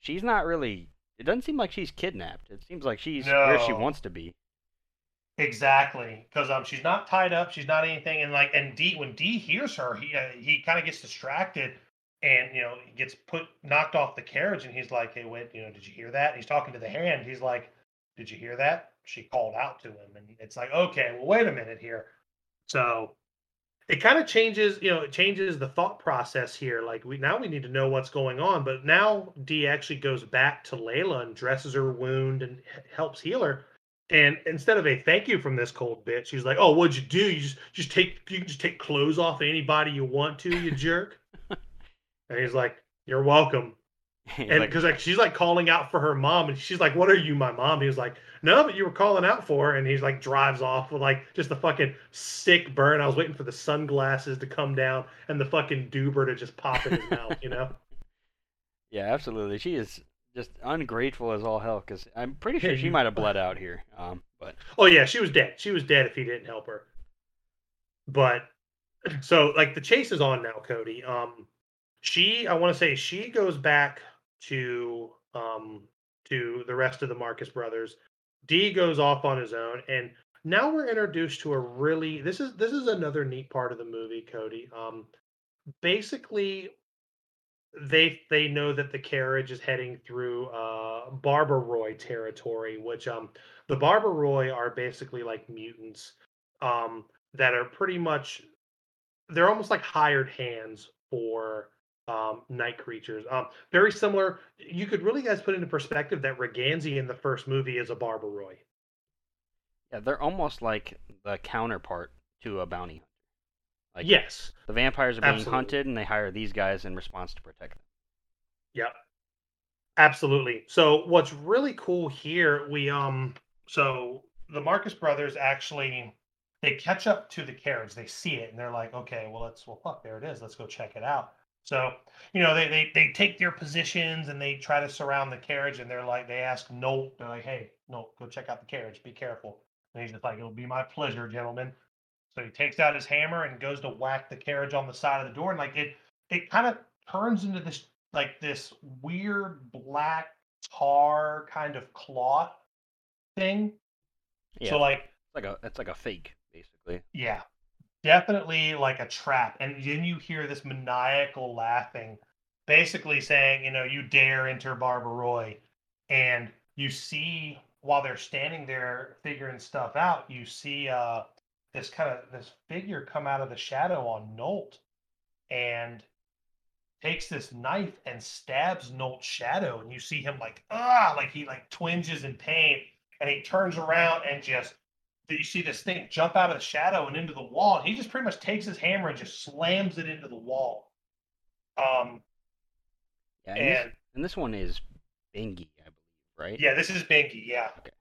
she's not really. It doesn't seem like she's kidnapped. It seems like she's no. where she wants to be. Exactly, because um, she's not tied up. She's not anything, and like, and D, when D hears her, he uh, he kind of gets distracted, and you know, he gets put knocked off the carriage, and he's like, "Hey, wait, you know, did you hear that?" And he's talking to the hand. He's like, "Did you hear that?" She called out to him, and it's like, "Okay, well, wait a minute here." So it kind of changes, you know, it changes the thought process here. Like we now we need to know what's going on. But now D actually goes back to Layla and dresses her wound and helps heal her. And instead of a thank you from this cold bitch, she's like, "Oh, what'd you do? You just just take you can just take clothes off of anybody you want to, you jerk." And he's like, "You're welcome." And because like, like she's like calling out for her mom, and she's like, "What are you, my mom?" He was like, "No, but you were calling out for her." And he's like drives off with like just the fucking sick burn. I was waiting for the sunglasses to come down and the fucking doober to just pop in his mouth, you know? Yeah, absolutely. She is just ungrateful as all hell because I'm pretty sure she might have bled out here. Um, but oh yeah, she was dead. She was dead if he didn't help her. But so like the chase is on now, Cody. Um, she I want to say she goes back. to um to the rest of the Marcus brothers D goes off on his own, and now we're introduced to a really this is this is another neat part of the movie, Cody. Um, basically, they they know that the carriage is heading through uh, Barbarois territory, which um the Barbarois are basically like mutants um, that are pretty much they're almost like hired hands for um, night creatures. Um, very similar. You could really guys put into perspective that Raganzi in the first movie is a Barbarois. Yeah, they're almost like the counterpart to a bounty hunter. Like, yes. The vampires are being Absolutely. hunted, and they hire these guys in response to protect them. Yep. Absolutely. So what's really cool here, we um so the Marcus brothers actually they catch up to the carriage. They see it and they're like, okay, well let's well fuck, there it is. Let's go check it out. So, you know, they they they take their positions and they try to surround the carriage, and they're like they ask Nolt, they're like, hey, Nolt, go check out the carriage, be careful. And he's just like, it'll be my pleasure, gentlemen. So he takes out his hammer and goes to whack the carriage on the side of the door. And like it it kind of turns into this like this weird black tar kind of cloth thing. Yeah. So like it's like a it's like a fake, basically. Yeah. Definitely like a trap. And then you hear this maniacal laughing, basically saying, you know, you dare enter Barbarois. And you see while they're standing there figuring stuff out, you see uh this kind of this figure come out of the shadow on Nolt and takes this knife and stabs Nolt's shadow. And you see him like, ah, like he like twinges in pain, and he turns around and just, you see this thing jump out of the shadow and into the wall. And he just pretty much takes his hammer and just slams it into the wall. Um, yeah, and, and, this, and this one is Bingy, I believe, right? Yeah, this is Bingy. Yeah. Okay.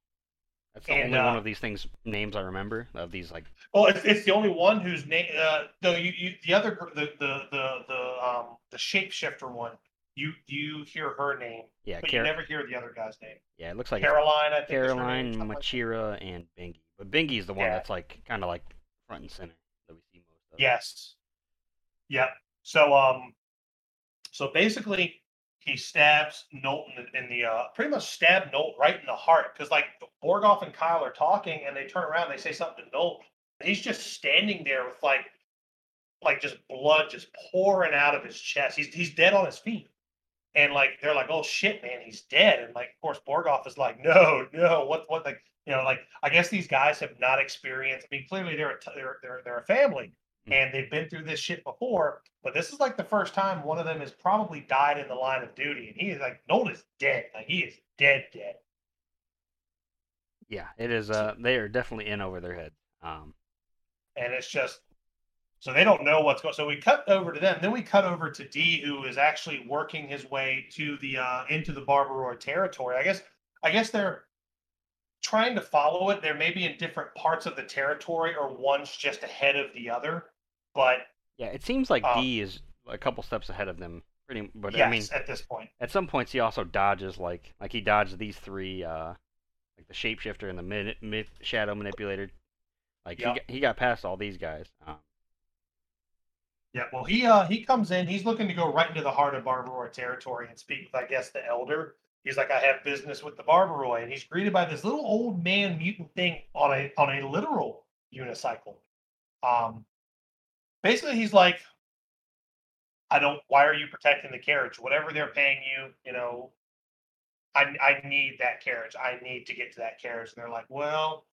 That's the and, only uh, one of these things names I remember of these like. Well, it's, it's the only one whose name. Uh, no, you, you the other the the the the um the shapeshifter one. You you hear her name. Yeah, but Car- you never hear the other guy's name. Yeah, it looks like Caroline. I think Caroline, Mashira, like and Bingy. But Bingy is the one yeah. that's like kind of like front and center that we see most of. Yes. Yep. Yeah. So um, so basically. He stabs Nolt in the, in the uh, pretty much stabbed Nolt right in the heart, because like Borgoff and Kyle are talking and they turn around and they say something to Nolt. And he's just standing there with like, like just blood just pouring out of his chest. He's he's dead on his feet, and like they're like, oh shit, man, he's dead. And like of course Borgoff is like, no, no, what what like you know like I guess these guys have not experienced. I mean clearly they're a t- they're they're they're a family. And they've been through this shit before, but this is like the first time one of them has probably died in the line of duty. And he is like, Nolt is dead. Like he is dead, dead. Yeah, it is. Uh, they are definitely in over their head. Um, and it's just, so they don't know what's going on. So we cut over to them. Then we cut over to D, who is actually working his way to the, uh, into the Barbarois territory. I guess, I guess they're trying to follow it. They're maybe in different parts of the territory, or one's just ahead of the other. But yeah, it seems like um, D is a couple steps ahead of them. Pretty, but yes, I mean, at this point, at some points, he also dodges like like he dodged these three, uh, like the shapeshifter and the mid, mid shadow manipulator. Like yep. he got, he got past all these guys. Um, yeah, well, he uh he comes in. He's looking to go right into the heart of Barbarois territory and speak with, I guess, the elder. He's like, I have business with the Barbarois, and he's greeted by this little old man mutant thing on a on a literal unicycle. Um. Basically, he's like, I don't, why are you protecting the carriage? Whatever they're paying you, you know, I I need that carriage. I need to get to that carriage. And they're like, well,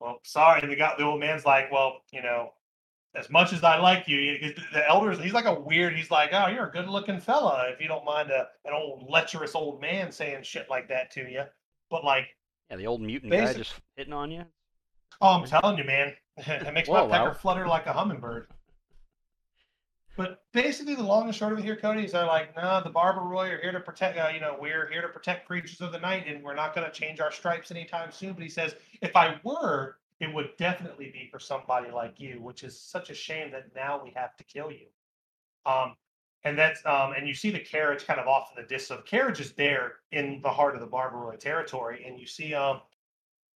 well, sorry. And the, guy, the old man's like, well, you know, as much as I like you, the elders, he's like a weird, he's like, oh, you're a good looking fella. If you don't mind a, an old lecherous old man saying shit like that to you. But like. Yeah, the old mutant guy just hitting on you. Oh, I'm telling you, man. It makes Whoa, my pecker wow. flutter like a hummingbird. But basically, the long and short of it here, Cody, is they're like, no, nah, the Barbarois are here to protect, uh, you know, we're here to protect creatures of the night, and we're not going to change our stripes anytime soon. But he says, if I were, it would definitely be for somebody like you, which is such a shame that now we have to kill you. Um, and that's, um, and you see the carriage kind of off in the distance. So the carriage is there in the heart of the Barbarois territory, and you see, um,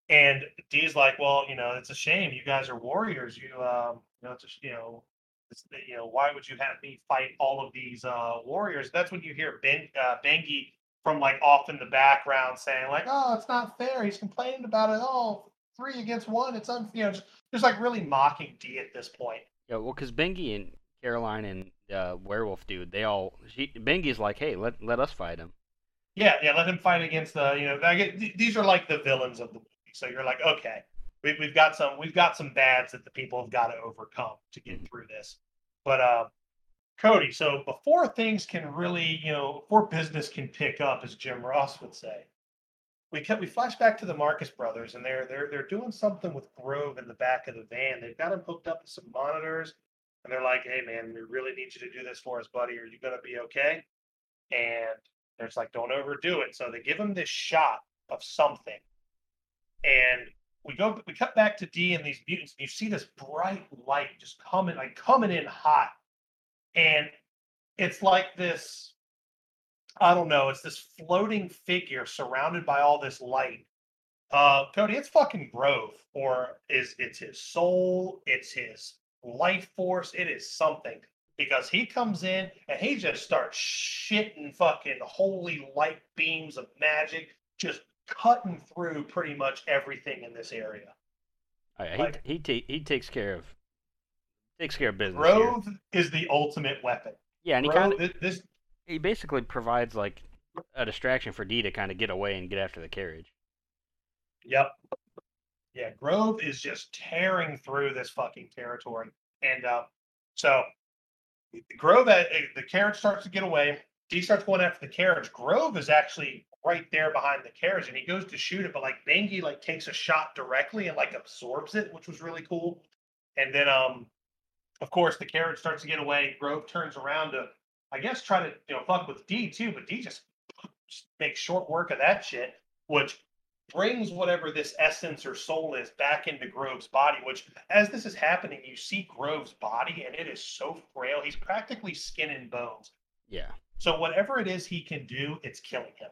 and D's like, well, you know, it's a shame. You guys are warriors. You, um, you know, it's a, you know, it's, you know, why would you have me fight all of these uh, warriors? That's when you hear Ben, uh, Bingy from like off in the background saying like, oh, it's not fair. He's complaining about it all. Three against one. It's unfair. You know, just, just like really mocking D at this point. Yeah, well, because Bingy and Caroline and uh, Werewolf Dude, they all, she, Bingy's like, hey, let let us fight him. Yeah, yeah, let him fight against the, you know, I get, these are like the villains of the movie. So you're like, okay, we, we've got some, we've got some bads that the people have got to overcome to get through this. But uh, Cody, so before things can really, you know, before business can pick up, as Jim Ross would say, we kept, we flash back to the Marcus brothers, and they're they're they're doing something with Grove in the back of the van. They've got him hooked up to some monitors, and they're like, "Hey, man, we really need you to do this for us, buddy. Are you gonna be okay?" And they're just like, "Don't overdo it." So they give him this shot of something, and we go we cut back to D and these mutants, and you see this bright light just coming like coming in hot, and it's like this. I don't know. It's this floating figure surrounded by all this light. Uh, Cody, it's fucking Grove, or is it's his soul? It's his life force. It is something, because he comes in and he just starts shitting fucking holy light beams of magic, just cutting through pretty much everything in this area. All right, like, he he, ta- he takes care of takes care of business. Grove here is the ultimate weapon. Yeah, and he kind of this. He basically provides, like, a distraction for D to kind of get away and get after the carriage. Yep. Yeah, Grove is just tearing through this fucking territory. And uh, so Grove, uh, the carriage starts to get away. D starts going after the carriage. Grove is actually right there behind the carriage, and he goes to shoot it, but, like, Bingy, like, takes a shot directly and, like, absorbs it, which was really cool. And then, um, of course, the carriage starts to get away. Grove turns around to, I guess, try to, you know, fuck with D too, but D just makes short work of that shit, which brings whatever this essence or soul is back into Grove's body, which as this is happening, you see Grove's body and it is so frail. He's practically skin and bones. Yeah. So whatever it is he can do, it's killing him.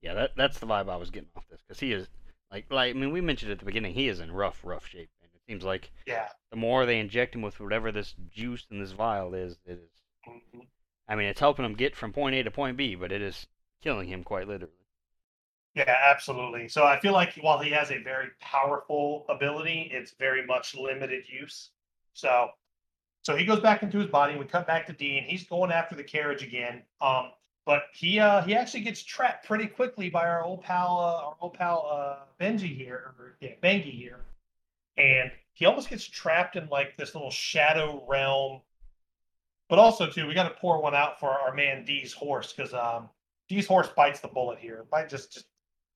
Yeah, that that's the vibe I was getting off this, because he is, like, like I mean, we mentioned at the beginning, he is in rough, rough shape. And it seems like yeah. the more they inject him with whatever this juice in this vial is, it is. I mean, it's helping him get from point A to point B, but it is killing him quite literally. Yeah, absolutely. So I feel like while he has a very powerful ability, it's very much limited use. So so he goes back into his body. We cut back to D, and he's going after the carriage again. Um, but he uh, he actually gets trapped pretty quickly by our old pal, uh, our old pal uh, Benji here, or yeah, Benji here, and he almost gets trapped in like this little shadow realm. But also, too, we got to pour one out for our man D's horse, because um, D's horse bites the bullet here. Might just, just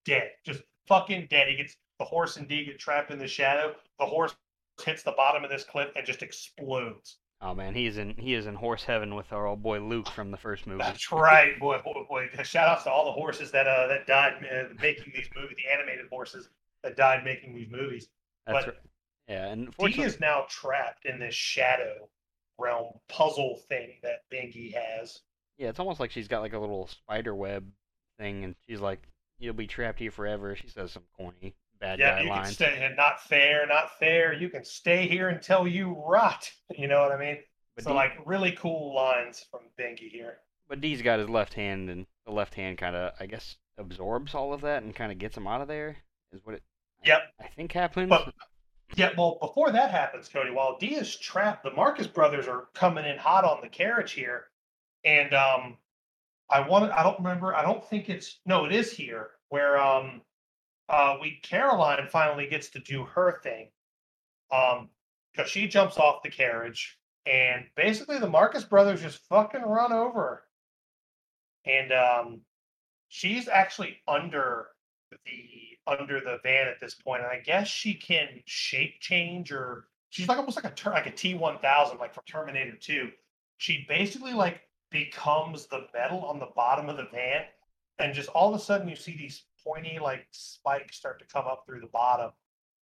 dead. Just fucking dead. He gets the horse and D get trapped in the shadow. The horse hits the bottom of this cliff and just explodes. Oh, man, he's in he is in horse heaven with our old boy Luke from the first movie. That's right, boy, boy, boy. Shout outs to all the horses that uh that died uh, making these movies, the animated horses that died making these movies. That's but right. Yeah, and D is now trapped in this shadow realm puzzle thing that Bingy has. Yeah, it's almost like she's got like a little spider web thing, and she's like, "You'll be trapped here forever." She says some corny bad yeah, guy you lines. Yeah, you can stay. Not fair. Not fair. You can stay here until you rot. You know what I mean? But so D, like, really cool lines from Bingy here. But D's got his left hand, and the left hand kind of, I guess, absorbs all of that and kind of gets him out of there. Is what it? Yep. I, I think happens. But, yeah, well, before that happens, Cody, while D is trapped, the Marcus brothers are coming in hot on the carriage here, and um, I want—I don't remember. I don't think it's no. It is here where um, uh, we Caroline finally gets to do her thing, um, because she jumps off the carriage, and basically the Marcus brothers just fucking run over her, and um, she's actually under the. under the van at this point, and I guess she can shape change, or she's like almost like a like a T one thousand, like from Terminator two. She basically like becomes the metal on the bottom of the van, and just all of a sudden you see these pointy like spikes start to come up through the bottom,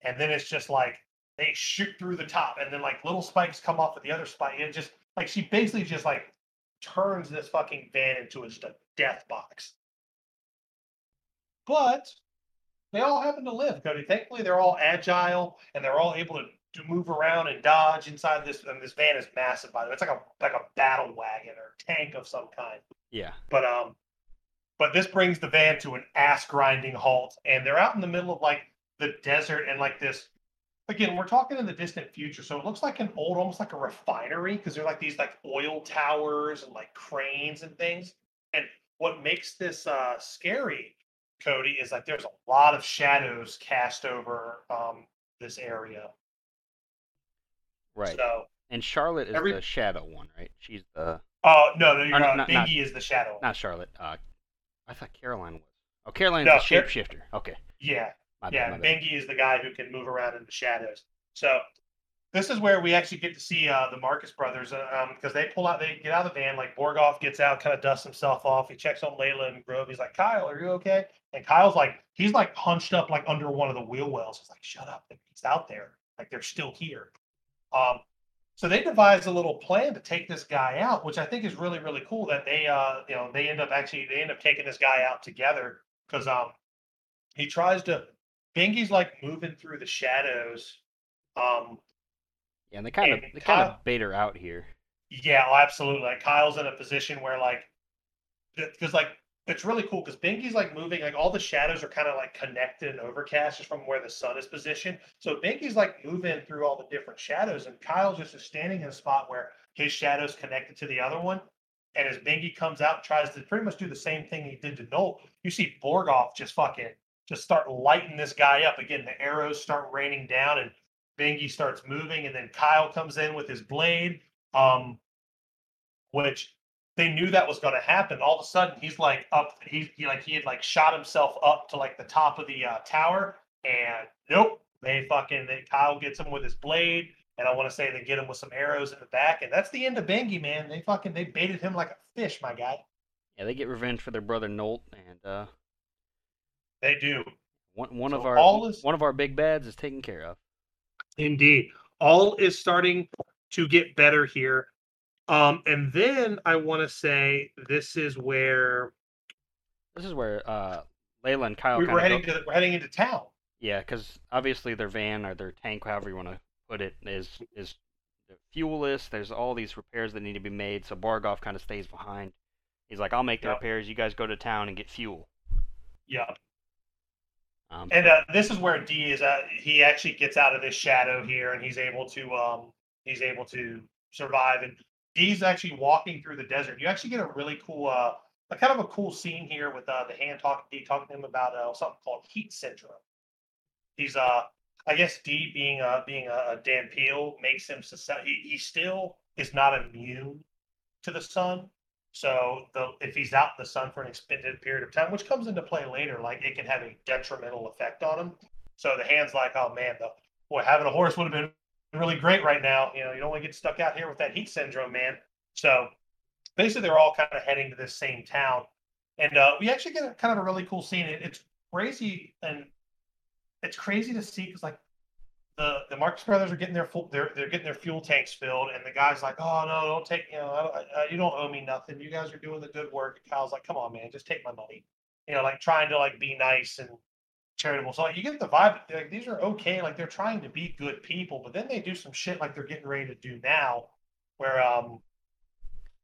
and then it's just like they shoot through the top, and then like little spikes come off of the other spike, and it just like she basically just like turns this fucking van into a, just a death box. But they all happen to live, Cody. Thankfully, they're all agile, and they're all able to, to move around and dodge inside this. And this van is massive, by the way. It's like a like a battle wagon or tank of some kind. Yeah. But um, But this brings the van to an ass-grinding halt, and they're out in the middle of, like, the desert and, like, this... Again, we're talking in the distant future, so it looks like an old, almost like a refinery, because there are, like, these, like, oil towers and, like, cranes and things. And what makes this uh, scary, Cody, is, like, there's a lot of shadows cast over um, this area. Right. So, and Charlotte is every... the shadow one, right? She's the... Oh, no, no, you're not. not Bingy not, is the shadow. Not Charlotte. Uh, I thought Caroline was. Oh, Caroline's no, a shapeshifter. Okay. Yeah. My yeah, bad, Bingy is the guy who can move around in the shadows. So this is where we actually get to see uh, the Marcus brothers, because um, they pull out, they get out of the van. Like, Borgoff gets out, kind of dusts himself off. He checks on Layla and Grove. He's like, Kyle, are you okay? And Kyle's like, he's like hunched up like under one of the wheel wells. He's like, shut up. It's out there. Like, they're still here. Um, So they devise a little plan to take this guy out, which I think is really, really cool that they, uh, you know, they end up actually, they end up taking this guy out together, because um, he tries to, Bingy's like moving through the shadows. Um, yeah, and they kind and of, they Kyle, kind of bait her out here. Yeah, oh, absolutely. Like, Kyle's in a position where, like, because, like, it's really cool because Bingy's like moving, like all the shadows are kind of like connected and overcast just from where the sun is positioned. So Bingy's like moving through all the different shadows, and Kyle just is standing in a spot where his shadow's connected to the other one. And as Bingy comes out and tries to pretty much do the same thing he did to Nolt, you see Borgoff just fucking just start lighting this guy up. Again, the arrows start raining down and Bingy starts moving, and then Kyle comes in with his blade, um, which... They knew that was going to happen. All of a sudden, he's like up. He, he like he had like shot himself up to like the top of the uh, tower, and nope, they fucking they, Kyle gets him with his blade, and I want to say they get him with some arrows in the back, and that's the end of Bingy, man. They fucking they baited him like a fish, my guy. Yeah, they get revenge for their brother Nolt, and uh, they do. One one so of our all is, one of our big bads is taken care of. Indeed, all is starting to get better here. Um, and then I want to say this is where this is where uh, Layla and Kyle we were heading go... to the, we're heading into town. Yeah, because obviously their van or their tank, however you want to put it, is is fuelless. There's all these repairs that need to be made, so Borgoff kind of stays behind. He's like, "I'll make the yep. repairs. You guys go to town and get fuel." Yeah. Um, and uh, this is where D is. Uh, he actually gets out of his shadow here, and he's able to um, he's able to survive and. He's actually walking through the desert. You actually get a really cool, uh, a kind of a cool scene here with uh, the hand talking D talking to him about uh, something called heat syndrome. He's, uh, I guess, D being uh, being a, a Dunpeal makes him susceptible. He, he still is not immune to the sun. So the, if he's out in the sun for an extended period of time, which comes into play later, like it can have a detrimental effect on him. So the hand's like, oh man, the boy having a horse would have been. Really great right now. You know, you don't want to get stuck out here with that heat syndrome, man. So basically they're all kind of heading to this same town, and uh we actually get a, kind of a really cool scene. It, it's crazy, and it's crazy to see, because like the the Marcus brothers are getting their full they're, they're getting their fuel tanks filled, and the guy's like, oh no, don't take, you know, I, I, you don't owe me nothing, you guys are doing the good work. And Kyle's like, come on man, just take my money, you know, like trying to like be nice and charitable. So like, you get the vibe like these are okay, like they're trying to be good people, but then they do some shit like they're getting ready to do now, where um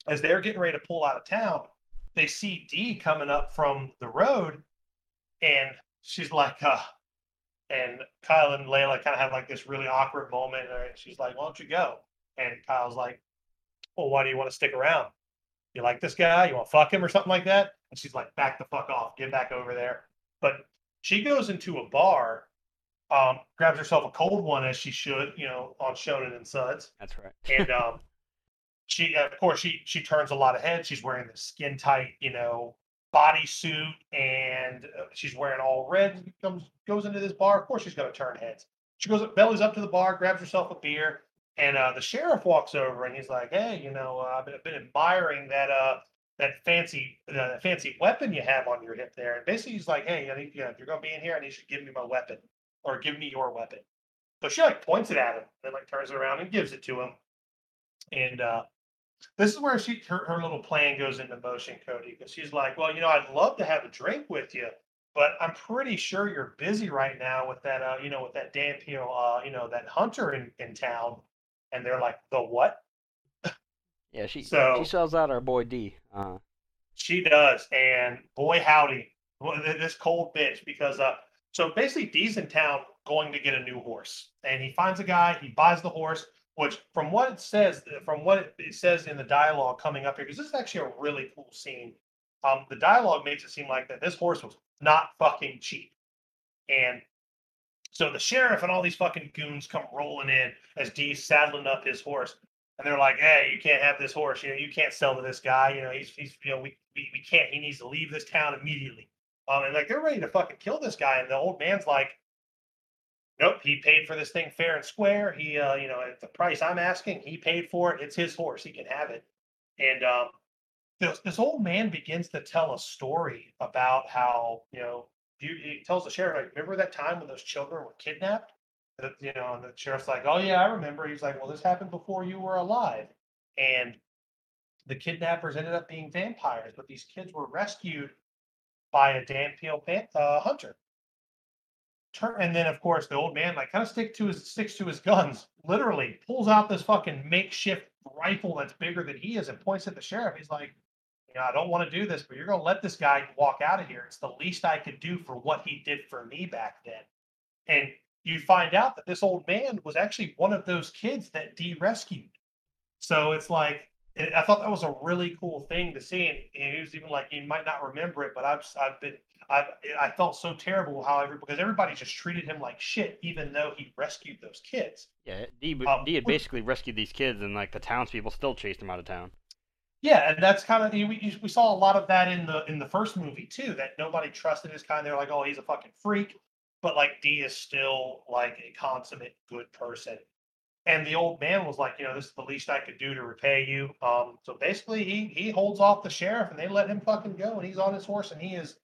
as they're getting ready to pull out of town, they see D coming up from the road, and she's like uh and Kyle and Layla kind of have like this really awkward moment, and she's like, why don't you go? And Kyle's like, well, why do you want to stick around? You like this guy? You want to fuck him or something like that? And she's like, back the fuck off, get back over there. But she goes into a bar, um, grabs herself a cold one, as she should, you know, on Shonen and Suds. That's right. And um, she, of course, she she turns a lot of heads. She's wearing this skin tight, you know, bodysuit, and she's wearing all red. Comes goes into this bar. Of course, she's going to turn heads. She goes bellies up to the bar, grabs herself a beer, and uh, the sheriff walks over, and he's like, "Hey, you know, uh, I've been, been admiring that." Uh, that fancy uh, fancy weapon you have on your hip there. And basically he's like, hey, I think, you know, if you're going to be in here, I need you to give me my weapon, or give me your weapon. So she like points it at him, then like turns it around and gives it to him. And uh, this is where she her, her little plan goes into motion, Cody, because she's like, well, you know, I'd love to have a drink with you, but I'm pretty sure you're busy right now with that, uh, you know, with that damn, you know, uh, you know, that hunter in, in town. And they're like, the what? Yeah, she so, she sells out our boy D. Uh, She does. And boy, howdy, this cold bitch, because uh, so basically Dee's in town going to get a new horse, and he finds a guy, he buys the horse, which from what it says, from what it says in the dialogue coming up here, because this is actually a really cool scene. Um, the dialogue makes it seem like that this horse was not fucking cheap. And so the sheriff and all these fucking goons come rolling in as Dee's saddling up his horse. And they're like, hey, you can't have this horse. You know, you can't sell to this guy. You know, he's, he's you know, we, we, we can't. He needs to leave this town immediately. Um, and, like, they're ready to fucking kill this guy. And the old man's like, nope, he paid for this thing fair and square. He, uh, you know, at the price I'm asking, he paid for it. It's his horse. He can have it. And um, this, this old man begins to tell a story about how, you know, he tells the sheriff, like, remember that time when those children were kidnapped? You know, and the sheriff's like, oh, yeah, I remember. He's like, well, this happened before you were alive. And the kidnappers ended up being vampires, but these kids were rescued by a Dunpeal uh, hunter. And then, of course, the old man, like, kind of stick to his, sticks to his guns, literally pulls out this fucking makeshift rifle that's bigger than he is and points at the sheriff. He's like, you know, I don't want to do this, but you're going to let this guy walk out of here. It's the least I could do for what he did for me back then. And you find out that this old man was actually one of those kids that Dee rescued. So it's like, it, I thought that was a really cool thing to see. And, and he was even like, you might not remember it, but I've I've been, I've, I felt so terrible how every, because everybody just treated him like shit, even though he rescued those kids. Yeah, Dee, um, Dee had basically rescued these kids, and like the townspeople still chased him out of town. Yeah, and that's kind of, you know, we we saw a lot of that in the in the first movie too. That nobody trusted his kind. They're like, oh, he's a fucking freak. But, like, Dee is still, like, a consummate good person. And the old man was like, you know, this is the least I could do to repay you. Um, so, basically, he he holds off the sheriff, and they let him fucking go. And he's on his horse, and he is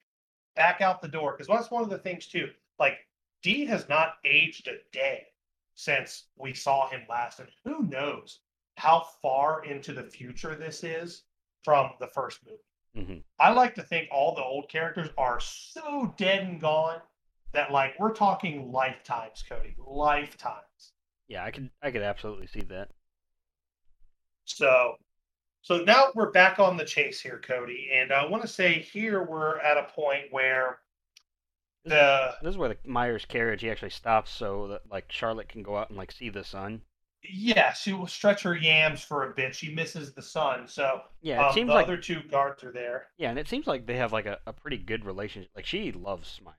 back out the door. Because that's one of the things, too. Like, Dee has not aged a day since we saw him last. And who knows how far into the future this is from the first movie. Mm-hmm. I like to think all the old characters are so dead and gone that, like, we're talking lifetimes, Cody. Lifetimes. Yeah, I could I could absolutely see that. So so now we're back on the chase here, Cody. And I want to say here we're at a point where the... This is, this is where the Meier's carriage, he actually stops so that, like, Charlotte can go out and, like, see the sun. Yeah, she will stretch her yams for a bit. She misses the sun, so yeah, it um, seems the like... other two guards are there. Yeah, and it seems like they have, like, a, a pretty good relationship. Like, she loves Meier.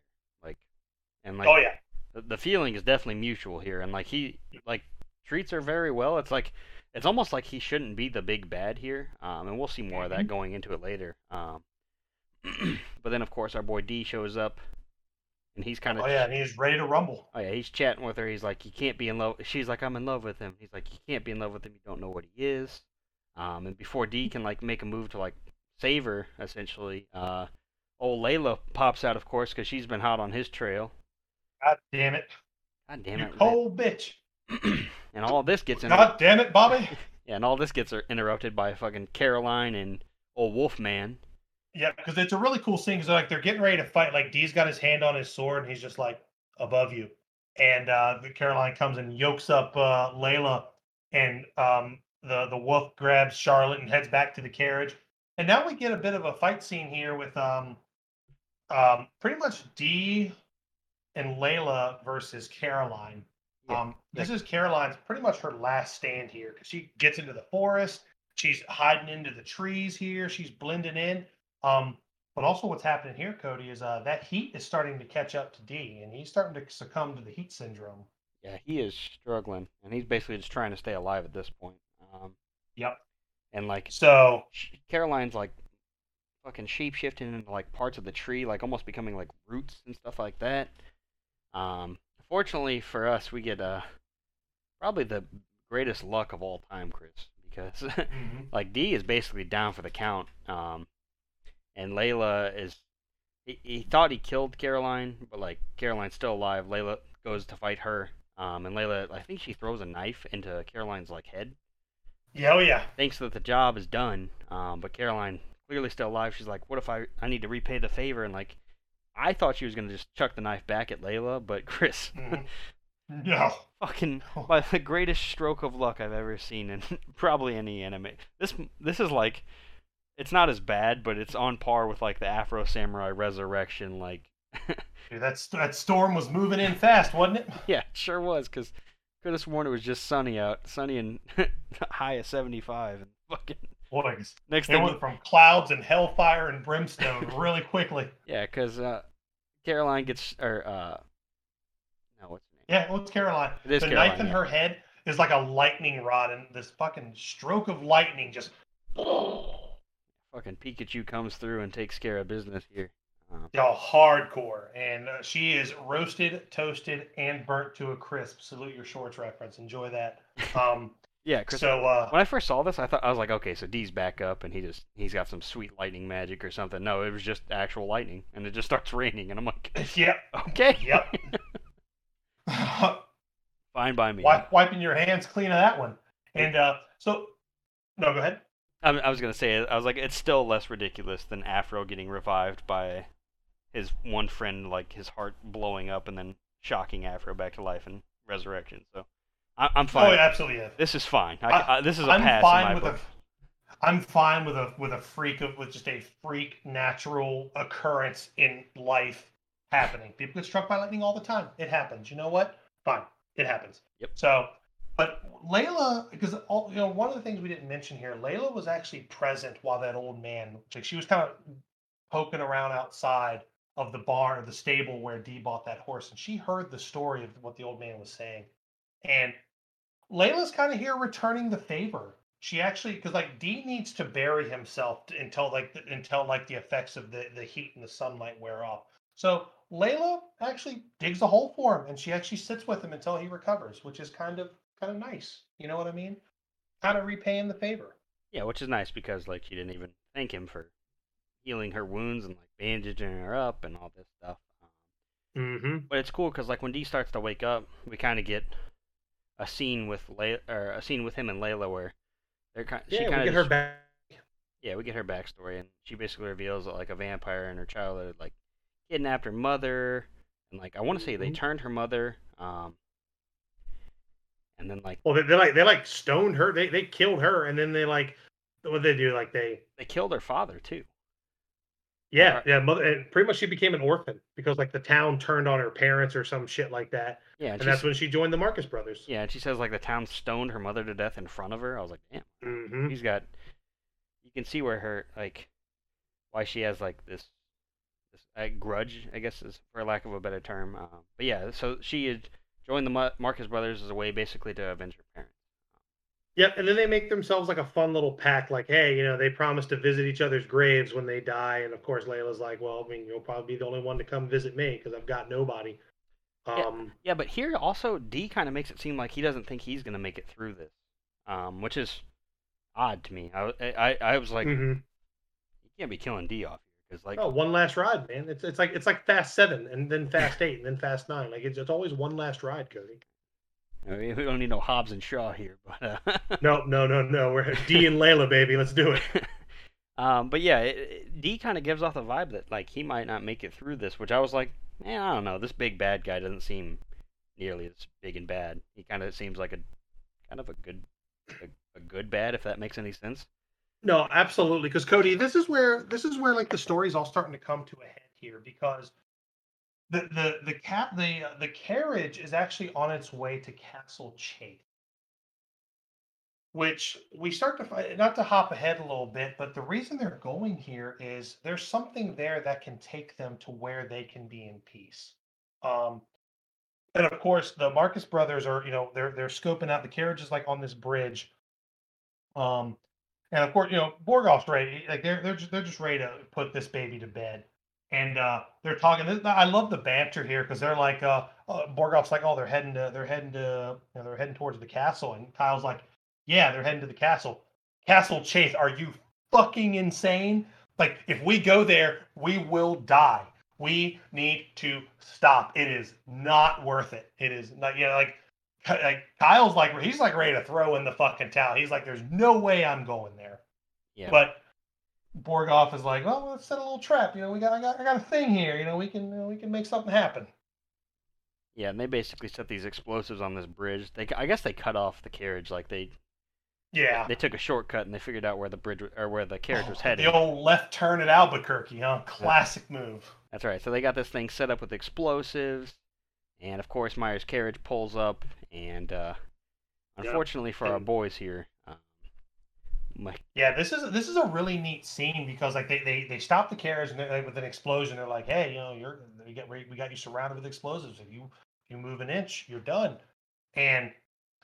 And like, oh yeah, the, the feeling is definitely mutual here, and like he like treats her very well. It's like it's almost like he shouldn't be the big bad here, um, and we'll see more mm-hmm. of that going into it later. Um, but then of course our boy D shows up, and he's kind of oh yeah, and he's ready to rumble. Oh yeah, he's chatting with her. He's like, you can't be in love. She's like, I'm in love with him. He's like, you can't be in love with him. You don't know what he is. Um, and before D can like make a move to like save her, essentially, uh, old Layla pops out, of course, because she's been hot on his trail. God damn it. God damn it. You cold bitch. And all this gets interrupted. God damn it, Bobby. Yeah, and all this gets interrupted by fucking Caroline and old Wolfman. Yeah, because it's a really cool scene. Because like, they're getting ready to fight. Like, Dee's got his hand on his sword, and he's just like, above you. And uh, Caroline comes and yokes up uh, Layla. And um, the, the wolf grabs Charlotte and heads back to the carriage. And now we get a bit of a fight scene here with um, um, pretty much Dee and Layla versus Caroline. Yeah. Um, this is Caroline's pretty much her last stand here, because she gets into the forest. She's hiding into the trees here. She's blending in. Um, but also what's happening here, Cody, is uh, that heat is starting to catch up to Dee, and he's starting to succumb to the heat syndrome. Yeah, he is struggling, and he's basically just trying to stay alive at this point. Um, yep. And, like, so she, Caroline's, like, fucking shape-shifting into, like, parts of the tree, like, almost becoming, like, roots and stuff like that. Um, fortunately for us, we get uh, probably the greatest luck of all time, Chris, because mm-hmm. like D is basically down for the count, um, and Layla is he, he thought he killed Caroline, but like Caroline's still alive. Layla goes to fight her, um, and Layla, I think she throws a knife into Caroline's like head. Yeah, oh yeah. Thinks that the job is done, um, but Caroline clearly still alive. She's like, what if I I need to repay the favor and like. I thought she was going to just chuck the knife back at Layla, but Chris, mm. no, fucking by the greatest stroke of luck I've ever seen in probably any anime. This this is like it's not as bad, but it's on par with like the Afro Samurai Resurrection. Like, dude, that's, that storm was moving in fast, wasn't it? Yeah, it sure was. Because could have sworn it was just sunny out, sunny and high of seventy-five, and fucking. Boys, next thing it went from clouds and hellfire and brimstone really quickly. Yeah, because uh, Caroline gets, or uh, no, what's her name? Yeah, well, it's Caroline. It is the Caroline, knife in yeah. her head is like a lightning rod, and this fucking stroke of lightning just. Fucking Pikachu comes through and takes care of business here. Um, Y'all hardcore, and uh, she is roasted, toasted, and burnt to a crisp. Salute your shorts reference. Enjoy that. Um. Yeah, Chris, so uh, when I first saw this, I thought I was like, okay, so D's back up, and he just he's got some sweet lightning magic or something. No, it was just actual lightning, and it just starts raining, and I'm like, yep, okay, yep, fine by me. Wipe, wiping your hands clean of that one, and uh, so no, go ahead. I, I was gonna say, I was like, it's still less ridiculous than Afro getting revived by his one friend, like his heart blowing up, and then shocking Afro back to life and resurrection. So. I'm fine. Oh, it absolutely is. This is fine. I, I, I, this is a I'm pass fine in my with book. A, I'm fine with a with a freak of with just a freak natural occurrence in life happening. People get struck by lightning all the time. It happens. You know what? Fine. It happens. Yep. So, but Layla, because all, you know, one of the things we didn't mention here, Layla was actually present while that old man, like she was kind of poking around outside of the barn or the stable where D bought that horse, and she heard the story of what the old man was saying, and. Layla's kind of here returning the favor. She actually, because like D needs to bury himself until like the, until like the effects of the, the heat and the sunlight wear off. So Layla actually digs a hole for him, and she actually sits with him until he recovers, which is kind of kind of nice. You know what I mean? Kind of repaying the favor. Yeah, which is nice because like she didn't even thank him for healing her wounds and like bandaging her up and all this stuff. Mm-hmm. But it's cool because like when D starts to wake up, we kind of get. A scene with Lay- or a scene with him and Layla where they're kind. Yeah, she kinda we get her just, back. Yeah, we get her backstory, and she basically reveals that like a vampire in her childhood like kidnapped her mother, and like I want to say they turned her mother, um, and then like. Well, they, they like they like stoned her. They they killed her, and then they like what they do like they they killed her father too. Yeah, yeah, mother, and pretty much she became an orphan because like the town turned on her parents or some shit like that. Yeah, and, and that's when she joined the Marcus Brothers. Yeah, and she says like the town stoned her mother to death in front of her. I was like, damn, mm-hmm. He's got. You can see where her like, why she has like this, this uh, grudge, I guess, is for lack of a better term. Um, but yeah, so she had joined the Mar- Marcus Brothers as a way basically to avenge her parents. Yep, and then they make themselves like a fun little pact, like, hey, you know, they promise to visit each other's graves when they die, and of course Layla's like, well, I mean, you'll probably be the only one to come visit me because I've got nobody. Um, yeah, yeah, but here also D kind of makes it seem like he doesn't think he's gonna make it through this, um, which is odd to me. I I, I was like, mm-hmm. You can't be killing D off here because like, oh, one last ride, man. It's it's like it's like Fast Seven and then Fast Eight and then Fast Nine. Like it's it's always one last ride, Cody. I mean, we don't need no Hobbs and Shaw here, but uh... no, no, no, no. We're D and Layla, baby. Let's do it. um, but yeah, it, it, D kind of gives off the vibe that like he might not make it through this, which I was like, man, I don't know. This big bad guy doesn't seem nearly as big and bad. He kind of seems like a kind of a good, a, a good bad, if that makes any sense. No, absolutely. Because Cody, this is where this is where like the story's all starting to come to a head here because. The the the cat the uh, the carriage is actually on its way to Castle Chase, which we start to find. Not to hop ahead a little bit, but the reason they're going here is there's something there that can take them to where they can be in peace. Um, and of course, the Marcus Brothers are you know they're they're scoping out the carriage is like on this bridge. Um, and of course, you know Borgoff's ready. Like they're they're just, they're just ready to put this baby to bed. And uh, they're talking. I love the banter here because they're like, uh, uh, Borgoff's like, oh, they're heading to, they're heading to, you know, they're heading towards the castle. And Kyle's like, yeah, they're heading to the castle. Castle Chase, are you fucking insane? Like, if we go there, we will die. We need to stop. It is not worth it. It is not. Yeah, like, like Kyle's like, he's like ready to throw in the fucking towel. He's like, there's no way I'm going there. Yeah, but. Borgoff is like, well, let's set a little trap. You know, we got, I got, I got a thing here. You know, we can, you know, we can make something happen. Yeah, and they basically set these explosives on this bridge. They, I guess, they cut off the carriage, like they, Yeah. They took a shortcut and they figured out where the bridge or where the carriage oh, was headed. The old left turn at Albuquerque, huh? Classic yeah. move. That's right. So they got this thing set up with explosives, and of course Meier's carriage pulls up, and uh, unfortunately yep. for and, our boys here, uh, my... yeah, this is this is a really neat scene because like they they, they stop the carriage and like, with an explosion, they're like, hey, you know, you're we got we got you surrounded with explosives. If you if you move an inch, you're done. And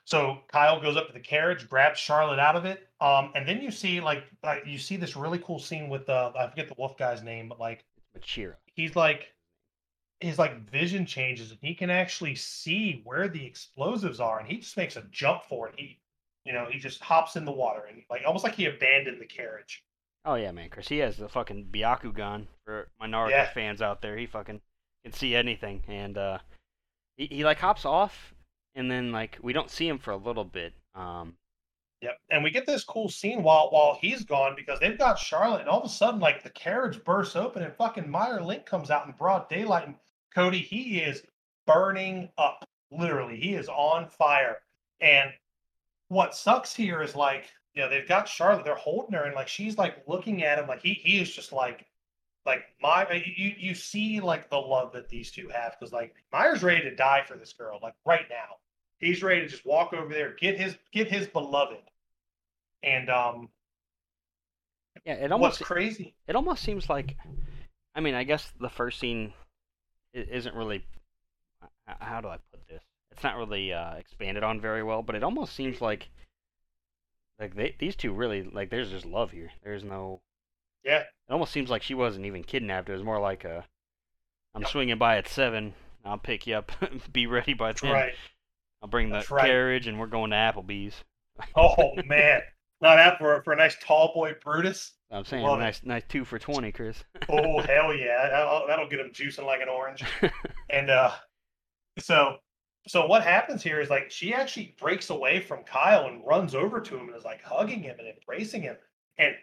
so Kyle goes up to the carriage, grabs Charlotte out of it, um, and then you see like uh, you see this really cool scene with uh, I forget the wolf guy's name, but like Mashira. He's like his like vision changes and he can actually see where the explosives are, and he just makes a jump for it. He, you know, he just hops in the water and like almost like he abandoned the carriage. Oh yeah, man, Chris. He has the fucking Byakugan for my Naruto yeah. fans out there. He fucking can see anything, and uh, he he like hops off. And then, like, we don't see him for a little bit. Um, yep. And we get this cool scene while while he's gone because they've got Charlotte, and all of a sudden, like, the carriage bursts open, and fucking Meier Link comes out in broad daylight. And Cody, he is burning up. Literally, he is on fire. And what sucks here is, like, you know, they've got Charlotte. They're holding her, and, like, she's, like, looking at him. Like, he he is just, like, like, my, you, you see, like, the love that these two have because, like, Meier's ready to die for this girl, like, right now. He's ready to just walk over there, get his get his beloved, and um. Yeah, it almost what's crazy. It almost seems like, I mean, I guess the first scene isn't really. How do I put this? It's not really uh, expanded on very well, but it almost seems like, like they these two really like. There's just love here. There's no. Yeah. It almost seems like she wasn't even kidnapped. It was more like a, I'm yep. swinging by at seven. I'll pick you up. Be ready by ten. Right. I'll bring the right. carriage, and we're going to Applebee's. Oh, man. Not Apple, for a nice tall boy Brutus. I'm saying Love a nice it. nice two for twenty, Chris. Oh, hell yeah. That'll, that'll get him juicing like an orange. And uh, so so what happens here is, like, she actually breaks away from Kyle and runs over to him and is, like, hugging him and embracing him. And,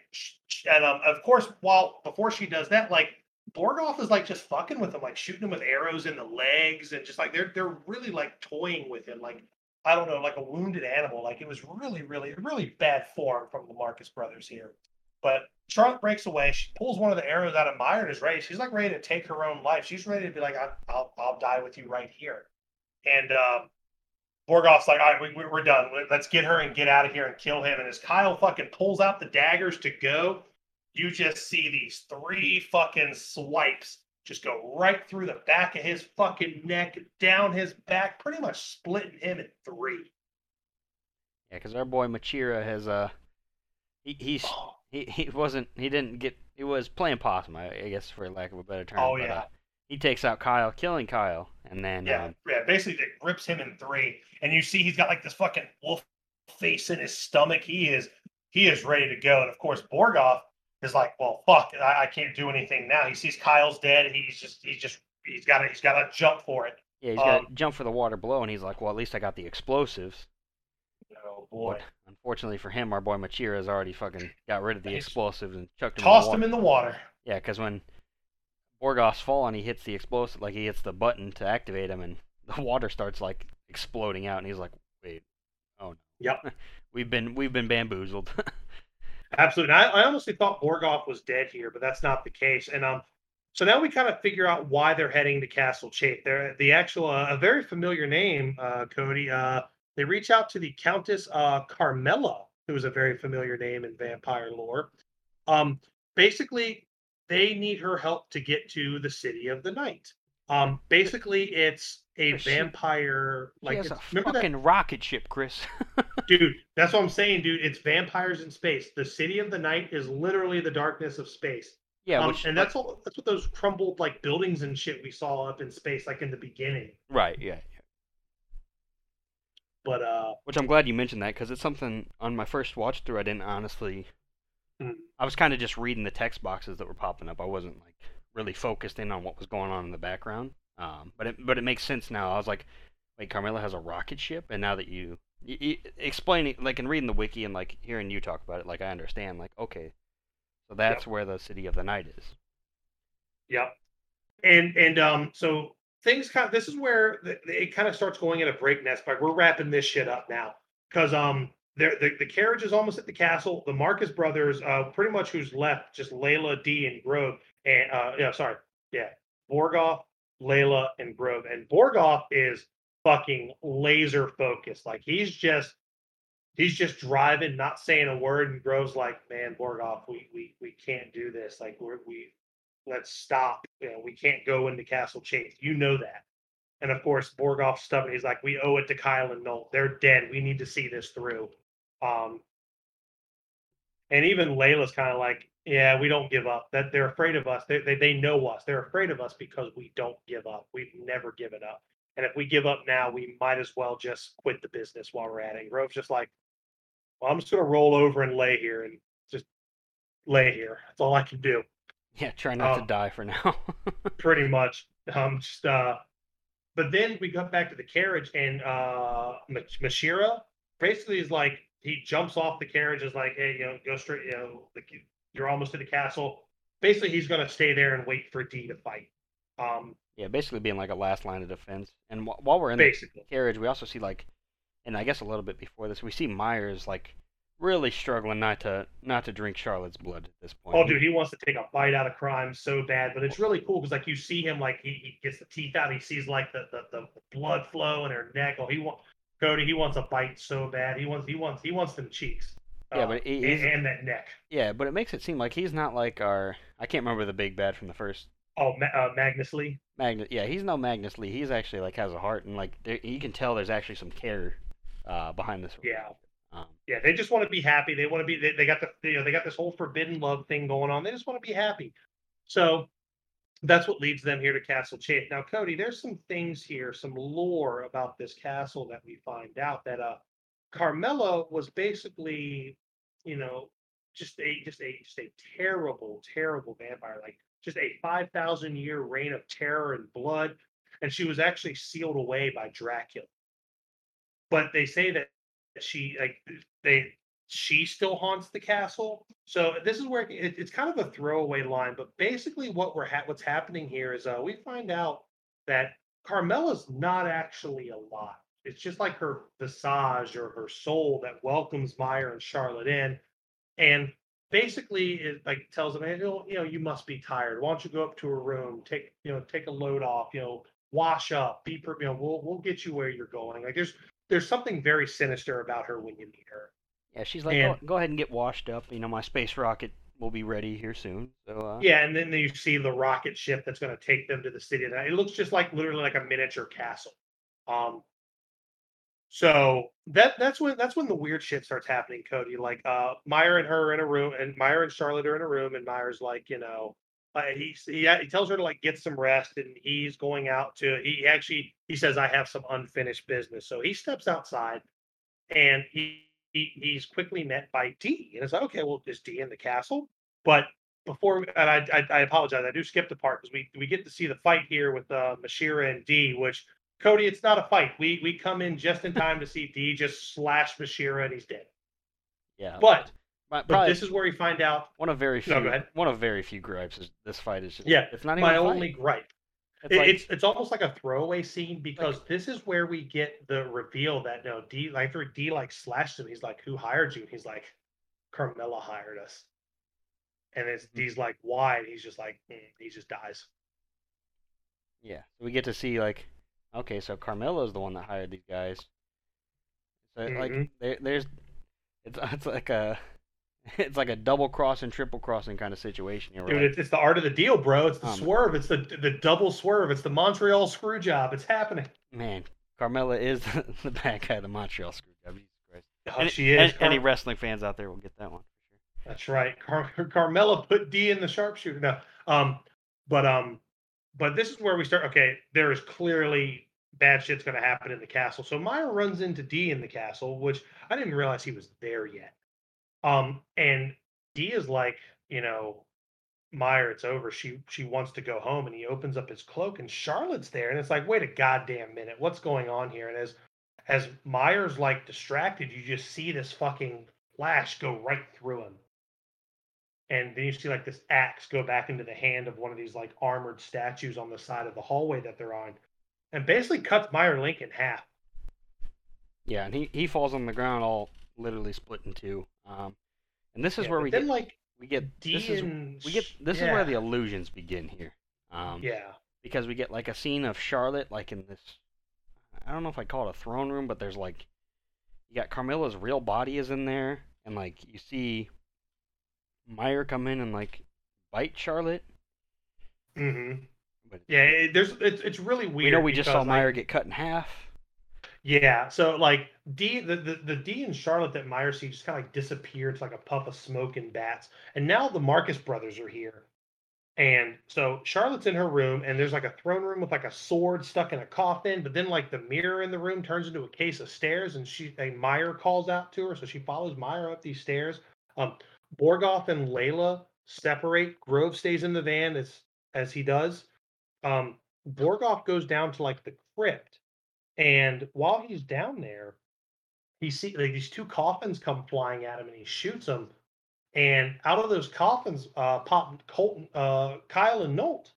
and um, of course, while before she does that, like, Borgoff is like just fucking with him, like shooting him with arrows in the legs, and just like they're they're really like toying with him, like I don't know, like a wounded animal. Like it was really, really, really bad form from the Marcus brothers here. But Charlotte breaks away. She pulls one of the arrows out of Meier and is ready. She's like ready to take her own life. She's ready to be like, I'll I'll, I'll die with you right here. And um, Borgoff's like, all right, we, we're done. Let's get her and get out of here and kill him. And as Kyle fucking pulls out the daggers to go. You just see these three fucking swipes just go right through the back of his fucking neck, down his back, pretty much splitting him in three. Yeah, because our boy Mashira has uh, he he's oh. he he wasn't he didn't get he was playing possum, I, I guess for lack of a better term. Oh but, yeah, uh, he takes out Kyle, killing Kyle, and then yeah, um, yeah, basically it rips him in three, and you see he's got like this fucking wolf face in his stomach. He is he is ready to go, and of course Borgoff. Is like, well, fuck, I, I can't do anything now. He sees Kyle's dead. He's just, he's just, he's got to, he's got to jump for it. Yeah, he's um, got to jump for the water blow, and he's like, well, at least I got the explosives. Oh, boy. But unfortunately for him, our boy Machira has already fucking got rid of the he's explosives and chucked him in the water. Tossed him in the water. Yeah, because when Borgoff's falling, he hits the explosive, like he hits the button to activate him, and the water starts, like, exploding out, and he's like, wait, oh, no. Yep. we've been, we've been bamboozled. Absolutely. I, I honestly thought Borgoff was dead here, but that's not the case. And um, so now we kind of figure out why they're heading to Castle Chase. They're the actual, uh, a very familiar name, uh, Cody. Uh, they reach out to the Countess uh, Carmilla, who is a very familiar name in vampire lore. Um, basically, they need her help to get to the City of the Night. Um, basically, it's a she, vampire. Like she has a remember fucking that? rocket ship, Chris. Dude, that's what I'm saying, dude. It's vampires in space. The City of the Night is literally the darkness of space. Yeah, um, which, and that's like, all. That's what those crumbled like buildings and shit we saw up in space, like in the beginning. Right. Yeah. yeah. But uh, which I'm glad you mentioned that because it's something on my first watch through I didn't honestly. Mm-hmm. I was kind of just reading the text boxes that were popping up. I wasn't like. really focused in on what was going on in the background. Um, but it but it makes sense now. I was like, wait, Carmilla has a rocket ship? And now that you, you, you explain it, like, in reading the wiki and, like, hearing you talk about it, like, I understand. Like, okay, so that's yep. where the City of the Night is. Yep. And, and um, so things kind of, this is where the, it kind of starts going at a breakneck. Like, we're wrapping this shit up now. Because um, The, the carriage is almost at the castle. The Marcus brothers, uh, pretty much who's left, just Layla, D, and Grove. And uh, yeah, sorry. Yeah. Borgoff, Layla, and Grove. And Borgoff is fucking laser focused. Like, he's just he's just driving, not saying a word. And Grove's like, man, Borgoff, we we we can't do this. Like, we're, we let's stop. You know, we can't go into Castle Chase. You know that. And of course, Borgoff's stubborn. He's like, we owe it to Kyle and Nolt. They're dead. We need to see this through. Um, and even Layla's kind of like, yeah, we don't give up. That they're afraid of us. They, they they know us. They're afraid of us because we don't give up. We've never given up. And if we give up now, we might as well just quit the business while we're at it. And Grove's just like, well, I'm just gonna roll over and lay here and just lay here. That's all I can do. Yeah, try not um, to die for now. Pretty much. Um, just uh. But then we got back to the carriage, and uh, Mashira basically is like, he jumps off the carriage, is like, hey, you know, go straight, you know, like, you're almost to the castle. Basically, he's going to stay there and wait for D to fight. Um, yeah, basically being like a last line of defense. And w- while we're in basically. the carriage, we also see, like, and I guess a little bit before this, we see Myers, like, really struggling not to not to drink Charlotte's blood at this point. Oh, dude, he wants to take a bite out of crime so bad, but it's really cool because, like, you see him, like, he, he gets the teeth out, he sees, like, the, the, the blood flow in her neck. Oh, he wants Cody. He wants a bite so bad. He wants he wants he wants them cheeks. Yeah, uh, but he, and, and that neck. Yeah, but it makes it seem like he's not like our. I can't remember the big bad from the first. Oh, Ma- uh, Magnus Lee. Magnus. Yeah, he's no Magnus Lee. He's actually like has a heart, and like there, you can tell there's actually some care uh, behind this. Yeah. Um, yeah, they just want to be happy. They want to be. They, they got the. You know, they got this whole forbidden love thing going on. They just want to be happy. So that's what leads them here to Castle Chase. Now, Cody, there's some things here, some lore about this castle that we find out that uh, Carmilla was basically, you know, just a just a just a terrible, terrible vampire. Like just a five thousand year reign of terror and blood, and she was actually sealed away by Dracula. But they say that. She like they she still haunts the castle. So this is where it, it's kind of a throwaway line, but basically what we're ha- what's happening here is uh, we find out that Carmilla's not actually alive. It's just like her visage or her soul that welcomes Meier and Charlotte in, and basically it like tells them, you know, you must be tired. Why don't you go up to her room, take you know take a load off, you know, wash up, be you know we'll we'll get you where you're going. Like there's. There's something very sinister about her when you meet her. Yeah, she's like, and, oh, go ahead and get washed up. You know, my space rocket will be ready here soon. So uh... Yeah, and then you see the rocket ship that's going to take them to the city of the night. It looks just like literally like a miniature castle. Um, so that that's when that's when the weird shit starts happening, Cody. Like uh, Meier and her are in a room, and Meier and Charlotte are in a room, and Meier's like, you know. Uh, he, he he tells her to like get some rest, and he's going out to. He actually he says, "I have some unfinished business." So he steps outside, and he, he he's quickly met by D. And it's like, okay, well, is D in the castle? But before, and I I, I apologize, I do skip the part because we we get to see the fight here with uh, Mashira and D. Which Cody, it's not a fight. We we come in just in time to see D just slash Mashira, and he's dead. Yeah, but. My, but this is where we find out one of very few. No, go ahead. One of very few gripes is this fight is just, yeah. It's not even my a fight. Only gripe. It's, it, like, it's it's almost like a throwaway scene because like, this is where we get the reveal that no D like D like slashed him. He's like, who hired you? He's like, Carmilla hired us. And it's mm-hmm. D's like, why? And he's just like, mm, he just dies. Yeah, we get to see like, okay, so Carmilla's the one that hired these guys. So mm-hmm. like, there, there's it's it's like a. It's like a double cross and triple crossing kind of situation. Dude, right? it's, it's the art of the deal, bro. It's the um, swerve. It's the the double swerve. It's the Montreal screw job. It's happening. Man, Carmilla is the, the bad guy of the Montreal screw job. Jesus Christ. Oh, and, she is. And, Car- any wrestling fans out there will get that one. That's right. Car- Carmilla put D in the sharpshooter. No, um, but um, but this is where we start. Okay, there is clearly bad shit's going to happen in the castle. So Meier runs into D in the castle, which I didn't realize he was there yet. Um, and D is like, you know, Meier, it's over. She she wants to go home, and he opens up his cloak, and Charlotte's there, and it's like, wait a goddamn minute, what's going on here? And as as Meier's like distracted, you just see this fucking flash go right through him, and then you see like this axe go back into the hand of one of these like armored statues on the side of the hallway that they're on, and basically cuts Meier Link in half. Yeah, and he, he falls on the ground all literally split in two. Um, and this is yeah, where we then, get like we get D this is we get this yeah. is where the illusions begin here. Um, yeah, because we get like a scene of Charlotte like in this. I don't know if I call it a throne room, but there's like you got Carmilla's real body is in there, and like you see Meier come in and like bite Charlotte. Mm-hmm. But yeah, it, there's it's it's really weird. You we know, we because, just saw Meier like, get cut in half. Yeah, so like D, the, the, the D and Charlotte that Meier see just kind of like disappeared to like a puff of smoke and bats, and now the Marcus brothers are here, and so Charlotte's in her room, and there's like a throne room with like a sword stuck in a coffin, but then like the mirror in the room turns into a case of stairs, and she and Meier calls out to her, so she follows Meier up these stairs. Um, Borgoff and Layla separate. Grove stays in the van as as he does. Um, Borgoff goes down to like the crypt, and while he's down there, he see like these two coffins come flying at him, and he shoots them. And out of those coffins, uh, pop Colton, uh, Kyle and Nolt.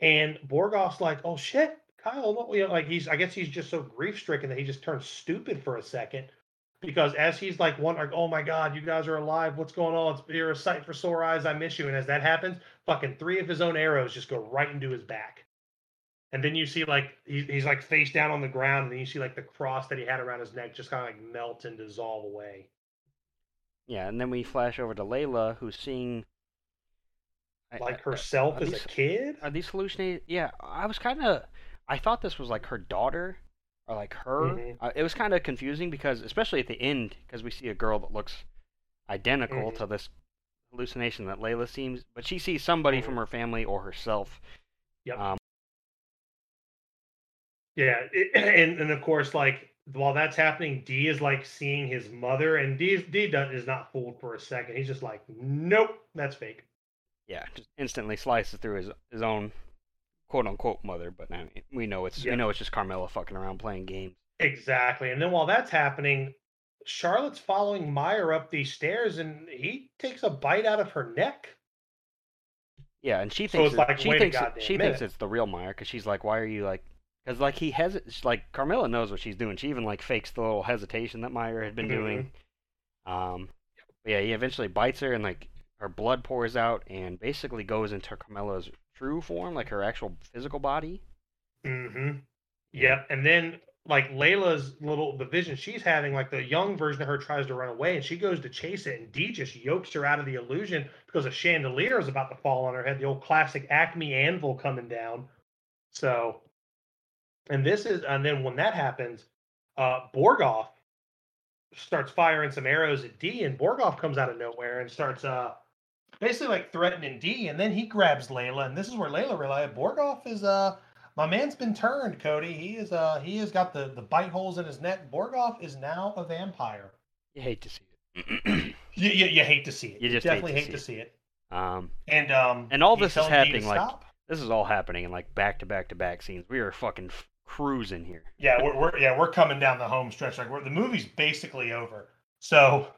And Borgoff's like, "Oh shit, Kyle, Nolt." You know, like he's, I guess he's just so grief stricken that he just turns stupid for a second, because as he's like wondering, "Oh my God, you guys are alive. What's going on? It's, you're a sight for sore eyes. I miss you." And as that happens, fucking three of his own arrows just go right into his back. And then you see like, he, he's like face down on the ground, and then you see like the cross that he had around his neck just kind of like melt and dissolve away. Yeah, and then we flash over to Layla, who's seeing... Like I, herself I, as these, a kid? Are these hallucinating? Yeah, I was kind of... I thought this was like her daughter, or like her. Mm-hmm. Uh, it was kind of confusing because, especially at the end, because we see a girl that looks identical mm-hmm. to this hallucination that Layla seems, but she sees somebody mm-hmm. from her family or herself. Yep. Um, yeah, it, and, and of course, like, while that's happening, D is like seeing his mother, and D is, D does, is not fooled for a second. He's just like, "Nope, that's fake." Yeah, just instantly slices through his his own quote unquote mother, but I mean, we know it's yeah. we know it's just Carmilla fucking around playing games. Exactly. And then while that's happening, Charlotte's following Meier up these stairs, and he takes a bite out of her neck. Yeah, and she thinks so it's like, she thinks it, she minute. thinks it's the real Meier, because she's like, "Why are you like?" Because, like, he hesitates, like, Carmilla knows what she's doing. She even, like, fakes the little hesitation that Meier had been mm-hmm. doing. Um, yeah, he eventually bites her, and, like, her blood pours out and basically goes into Carmilla's true form, like, her actual physical body. Mm-hmm. Yeah, and then, like, Layla's little, the vision she's having, like, the young version of her tries to run away, and she goes to chase it, and D just yokes her out of the illusion because a chandelier is about to fall on her head, the old classic Acme anvil coming down. So... And this is, and then when that happens, uh, Borgoff starts firing some arrows at D, and Borgoff comes out of nowhere and starts uh, basically like threatening D, and then he grabs Layla, and this is where Layla realized Borgoff is uh, my man's been turned, Cody. He is uh, he has got the, the bite holes in his neck. Borgoff is now a vampire. You hate to see it. you, you you hate to see it. You just you definitely hate to, hate see, to it. see it. Um, and um, and all this is happening like stop. This is all happening in like back to back to back scenes. We are fucking. F- cruising here. Yeah, we're, we're yeah we're coming down the home stretch. Like we're, the movie's basically over. So,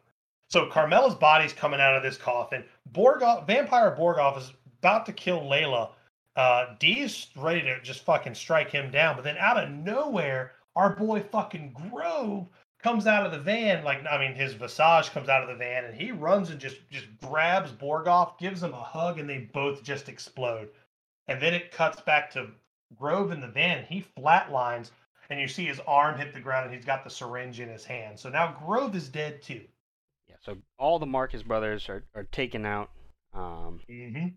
so Carmilla's body's coming out of this coffin. Borgoff, vampire Borgoff is about to kill Layla. Uh, D is ready to just fucking strike him down. But then out of nowhere, our boy fucking Grove comes out of the van. Like I mean, his visage comes out of the van, and he runs and just just grabs Borgoff, gives him a hug, and they both just explode. And then it cuts back to Grove in the van. He flatlines, and you see his arm hit the ground, and he's got the syringe in his hand. So now Grove is dead too. Yeah. So all the Marcus brothers are, are taken out. Um, mm-hmm.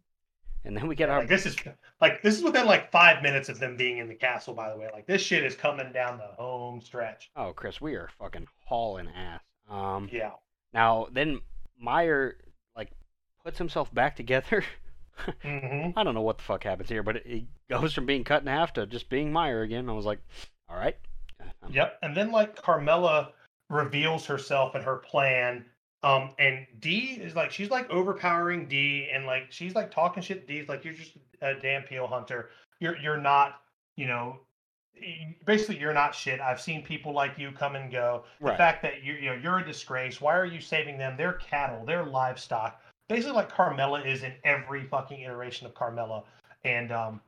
And then we get yeah, our. Like this is like this is within like five minutes of them being in the castle. By the way, like this shit is coming down the home stretch. Oh, Chris, we are fucking hauling ass. Um, yeah. Now then, Meier like puts himself back together. mm-hmm. I don't know what the fuck happens here, but it, it goes from being cut in half to just being Meier again. I was like, all right. I'm... Yep. And then like Carmilla reveals herself and her plan. Um, and D is like, she's like overpowering D, and like, she's like talking shit. D's like, "You're just a damn peel hunter. You're, you're not, you know, basically you're not shit. I've seen people like you come and go. Right. The fact that you you know, you're a disgrace. Why are you saving them? They're cattle, they're livestock." Basically, like Carmilla is in every fucking iteration of Carmilla, and um,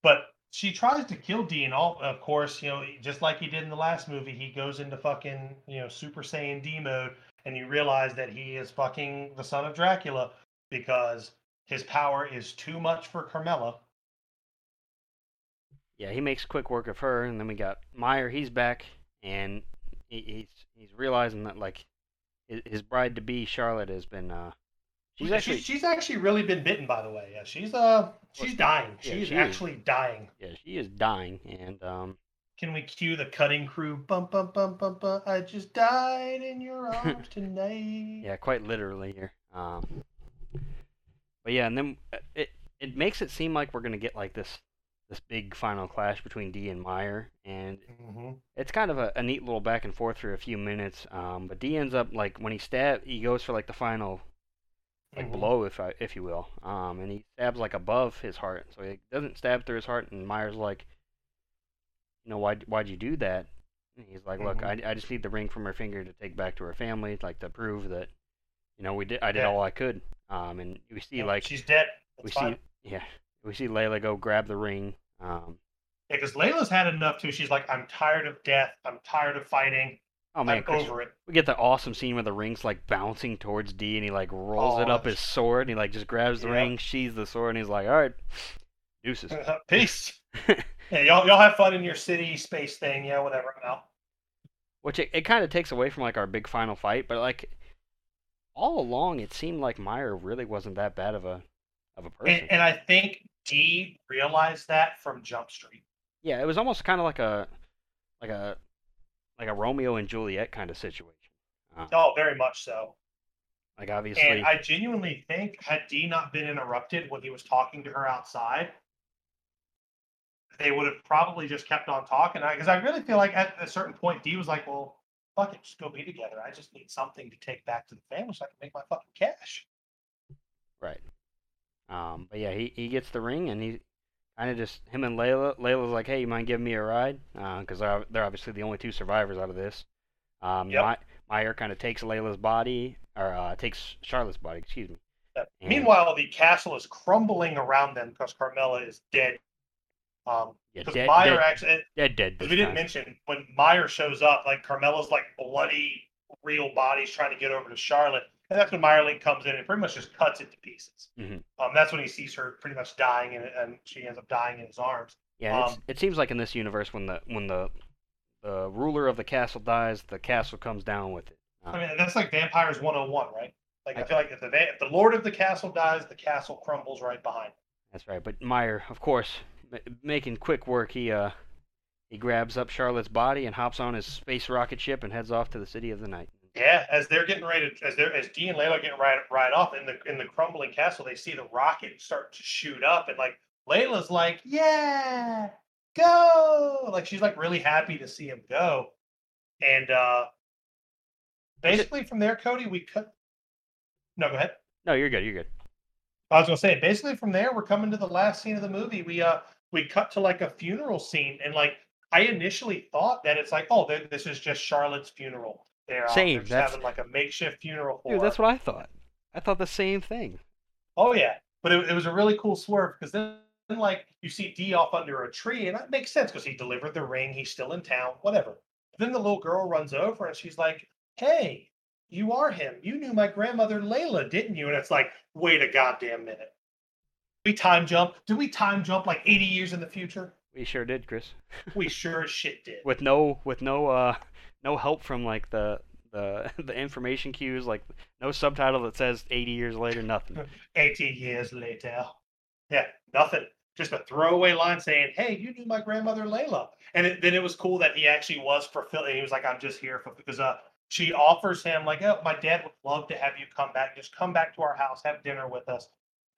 but she tries to kill Dean, all, of course, you know, just like he did in the last movie. He goes into fucking, you know, Super Saiyan D mode, and you realize that he is fucking the son of Dracula because his power is too much for Carmilla. Yeah, he makes quick work of her, and then we got Meier. He's back, and he, he's he's realizing that, like, his bride-to-be Charlotte has been. Uh, she's actually she's, she's actually really been bitten, by the way. Yeah, she's uh she's dying. Yeah, she's she actually is. dying. Yeah, she is dying. And um, can we cue the cutting crew? Bum bum bum bum bum. I just died in your arms tonight. Yeah, quite literally here. Um, but yeah, and then it it makes it seem like we're gonna get like this this big final clash between D and Meier, and mm-hmm. it's kind of a, a neat little back and forth for a few minutes. Um, but D ends up, like, when he stab, he goes for like the final, like, mm-hmm. blow, if I, if you will. Um, and he stabs like above his heart, so he doesn't stab through his heart. And Meyer's like, you know, why why'd you do that? And he's like, look, mm-hmm. I I just need the ring from her finger to take back to her family, like, to prove that, you know, we did I did yeah. all I could. Um, and we see, like, she's dead. That's we fine. see yeah. We see Layla go grab the ring. Um, yeah, because Layla's had enough, too. She's like, I'm tired of death. I'm tired of fighting. Oh, man, I'm over it. We get the awesome scene where the ring's, like, bouncing towards D, and he, like, rolls oh, it up his sword, and he, like, just grabs the yeah. ring, sheathes the sword, and he's like, all right, deuces. Peace. yeah, y'all y'all have fun in your city space thing. Yeah, whatever. I'm out. Which it, it kind of takes away from, like, our big final fight, but, like, all along it seemed like Meier really wasn't that bad of a... Of a person. And, and I think D realized that from Jump Street. Yeah, it was almost kind of like a, like a, like a Romeo and Juliet kind of situation. Uh, oh, very much so. Like, obviously. And I genuinely think, had D not been interrupted when he was talking to her outside, they would have probably just kept on talking. Because I, I really feel like at a certain point, D was like, "Well, fuck it, just go be together. I just need something to take back to the family so I can make my fucking cash." Right. Um, but yeah, he, he gets the ring, and he kind of just, him and Layla, Layla's like, hey, you mind giving me a ride? Because uh, they're, they're obviously the only two survivors out of this. Um, yep. Meier kind of takes Layla's body, or uh, takes Charlotte's body, excuse me. Yep. And... Meanwhile, the castle is crumbling around them because Carmilla is dead. Um, yeah, dead, Meier dead, actually, dead, dead. We didn't time. mention, when Meier shows up, like, Carmilla's, like, bloody, real body's trying to get over to Charlotte. And that's when Meier Link comes in and pretty much just cuts it to pieces. Mm-hmm. Um, that's when he sees her pretty much dying, and, and she ends up dying in his arms. Yeah, um, it seems like in this universe, when the when the the ruler of the castle dies, the castle comes down with it. Uh, I mean, that's like Vampires one oh one, right? Like, I, I feel like if the if the lord of the castle dies, the castle crumbles right behind him. That's right. But Meier, of course, m- making quick work, he uh he grabs up Charlotte's body and hops on his space rocket ship and heads off to the City of the Night. Yeah, as they're getting ready, to, as they're as D and Layla are getting right, right off in the in the crumbling castle, they see the rocket start to shoot up, and, like, Layla's like, "Yeah, go!" Like, she's, like, really happy to see him go, and uh, basically from there, Cody, we cut. No, go ahead. No, you're good. You're good. I was gonna say, basically from there, we're coming to the last scene of the movie. We uh we cut to, like, a funeral scene, and, like, I initially thought that it's like, oh, this is just Charlotte's funeral. They're, same. Um, they're that's having, like, a makeshift funeral for. Dude, that's what I thought. I thought the same thing. Oh yeah, but it, it was a really cool swerve, because then, like, you see D off under a tree, and that makes sense because he delivered the ring. He's still in town, whatever. But then the little girl runs over, and she's like, "Hey, you are him. You knew my grandmother Layla, didn't you?" And it's like, wait a goddamn minute. We time jump. Did we time jump like eighty years in the future? We sure did, Chris. We sure as shit did. With no, with no, uh. No help from, like, the the the information cues, like, no subtitle that says eighty years later, nothing. eighty years later. Yeah, nothing. Just a throwaway line saying, hey, you knew my grandmother Layla. And it, then it was cool that he actually was fulfilling. He was like, I'm just here for, because uh, she offers him, like, oh, my dad would love to have you come back. Just come back to our house, have dinner with us.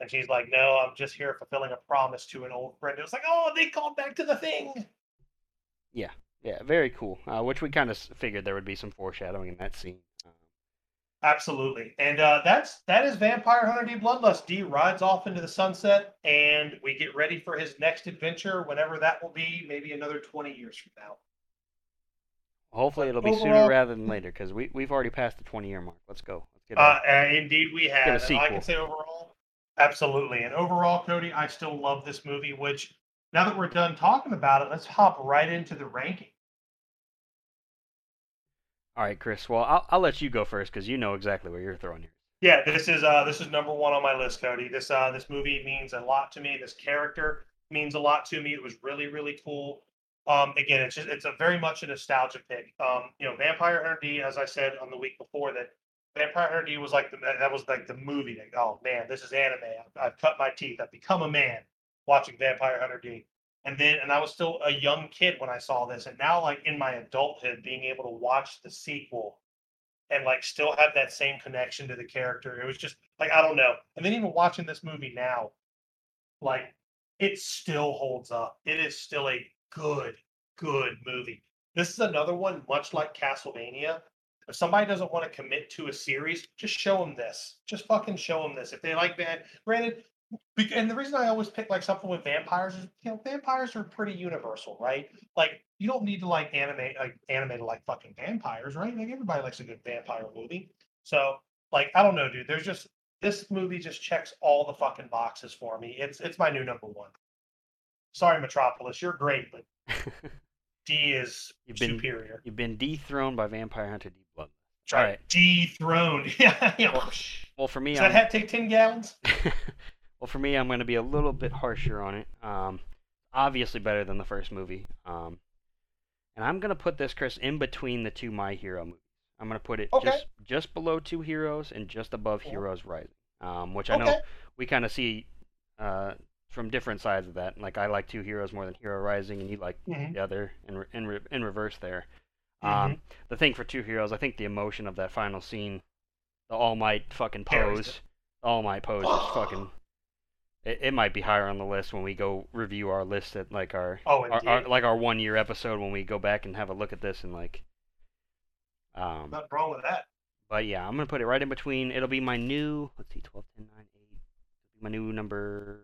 And she's like, no, I'm just here fulfilling a promise to an old friend. It was like, oh, they called back to the thing. Yeah. Yeah, very cool, uh, which we kind of figured there would be some foreshadowing in that scene. Um, Absolutely. And uh, that's, that is Vampire Hunter D: Bloodlust. D rides off into the sunset, and we get ready for his next adventure, whenever that will be, maybe another twenty years from now. Hopefully it'll be Overall, sooner rather than later, because we, we've already passed the twenty-year mark. Let's go. Let's get uh, a, indeed, we have. Get a sequel. I can say overall, absolutely. And overall, Cody, I still love this movie, which now that we're done talking about it, let's hop right into the ranking. All right, Chris. Well, I'll, I'll let you go first because you know exactly where you're throwing here. Yeah, this is uh, this is number one on my list, Cody. This uh, this movie means a lot to me. This character means a lot to me. It was really, really cool. Um, again, it's just, it's a very much a nostalgia pick. Um, you know, Vampire Hunter D, as I said on the week before, that Vampire Hunter D was like the, that was like the movie that, oh man, this is anime. I've, I've cut my teeth. I've become a man watching Vampire Hunter D. And then, and I was still a young kid when I saw this. And now, like in my adulthood, being able to watch the sequel and like still have that same connection to the character, it was just like, I don't know. And then even watching this movie now, like it still holds up. It is still a good, good movie. This is another one, much like Castlevania. If somebody doesn't want to commit to a series, just show them this. Just fucking show them this. If they like that, granted, and the reason I always pick like something with vampires is, you know, vampires are pretty universal, right? Like, you don't need to like anime, like anime to like fucking vampires, right? Like everybody likes a good vampire movie. So, like, I don't know, dude. There's just, this movie just checks all the fucking boxes for me. It's it's my new number one. Sorry, Metropolis, you're great, but D is you've been, superior. You've been dethroned by Vampire Hunter D: Bloodlust. That's right. right. Dethroned. Yeah. Well, for me, does I'm... that hat take ten gallons? Well, for me, I'm going to be a little bit harsher on it. Um, obviously, better than the first movie. Um, and I'm going to put this, Chris, in between the two My Hero movies. I'm going to put it okay. just just below Two Heroes and just above yeah. Heroes Rising, um, which I okay. know we kind of see. Uh, From different sides of that, like I like Two Heroes more than Hero Rising, and you like mm-hmm. the other, in re- in, re- in reverse there. Mm-hmm. Um, the thing for Two Heroes, I think the emotion of that final scene, the All Might fucking pose, the All Might pose is fucking. It, it might be higher on the list when we go review our list at like our, oh, our, our like our one year episode when we go back and have a look at this and like. Um, Nothing wrong with that. But yeah, I'm gonna put it right in between. It'll be my new. Let's see, twelve, ten, nine, eight. My new number.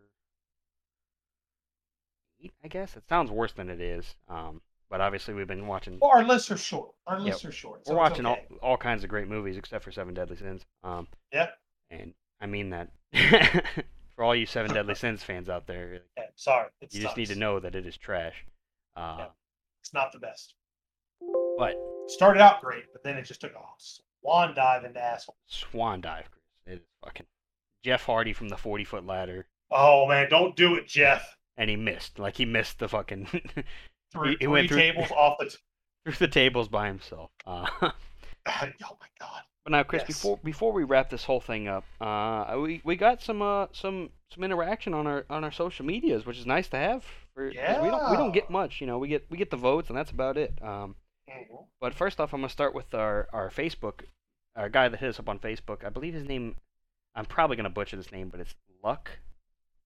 I guess it sounds worse than it is, um, but obviously we've been watching. Well, our lists are short. Our lists yeah, are short. So we're watching okay. all, all kinds of great movies except for Seven Deadly Sins. Um, yeah. And I mean that for all you Seven Deadly Sins fans out there. Yeah, sorry, it you sucks. Just need to know that it is trash. Uh, yeah, it's not the best. But started out great, but then it just took a swan dive into asshole. Swan dive, Chris. It is fucking Jeff Hardy from the forty-foot ladder. Oh man, don't do it, Jeff. And he missed. Like, he missed the fucking... Through, he, he went through tables off the... T- through the tables by himself. Uh, oh, my God. But now, Chris, yes. before before we wrap this whole thing up, uh, we, we got some uh some some interaction on our on our social medias, which is nice to have. For, yeah. We don't, we don't get much, you know. We get we get the votes, and that's about it. Um, mm-hmm. But first off, I'm going to start with our, our Facebook, our guy that hit us up on Facebook. I believe his name... I'm probably going to butcher this name, but it's Luck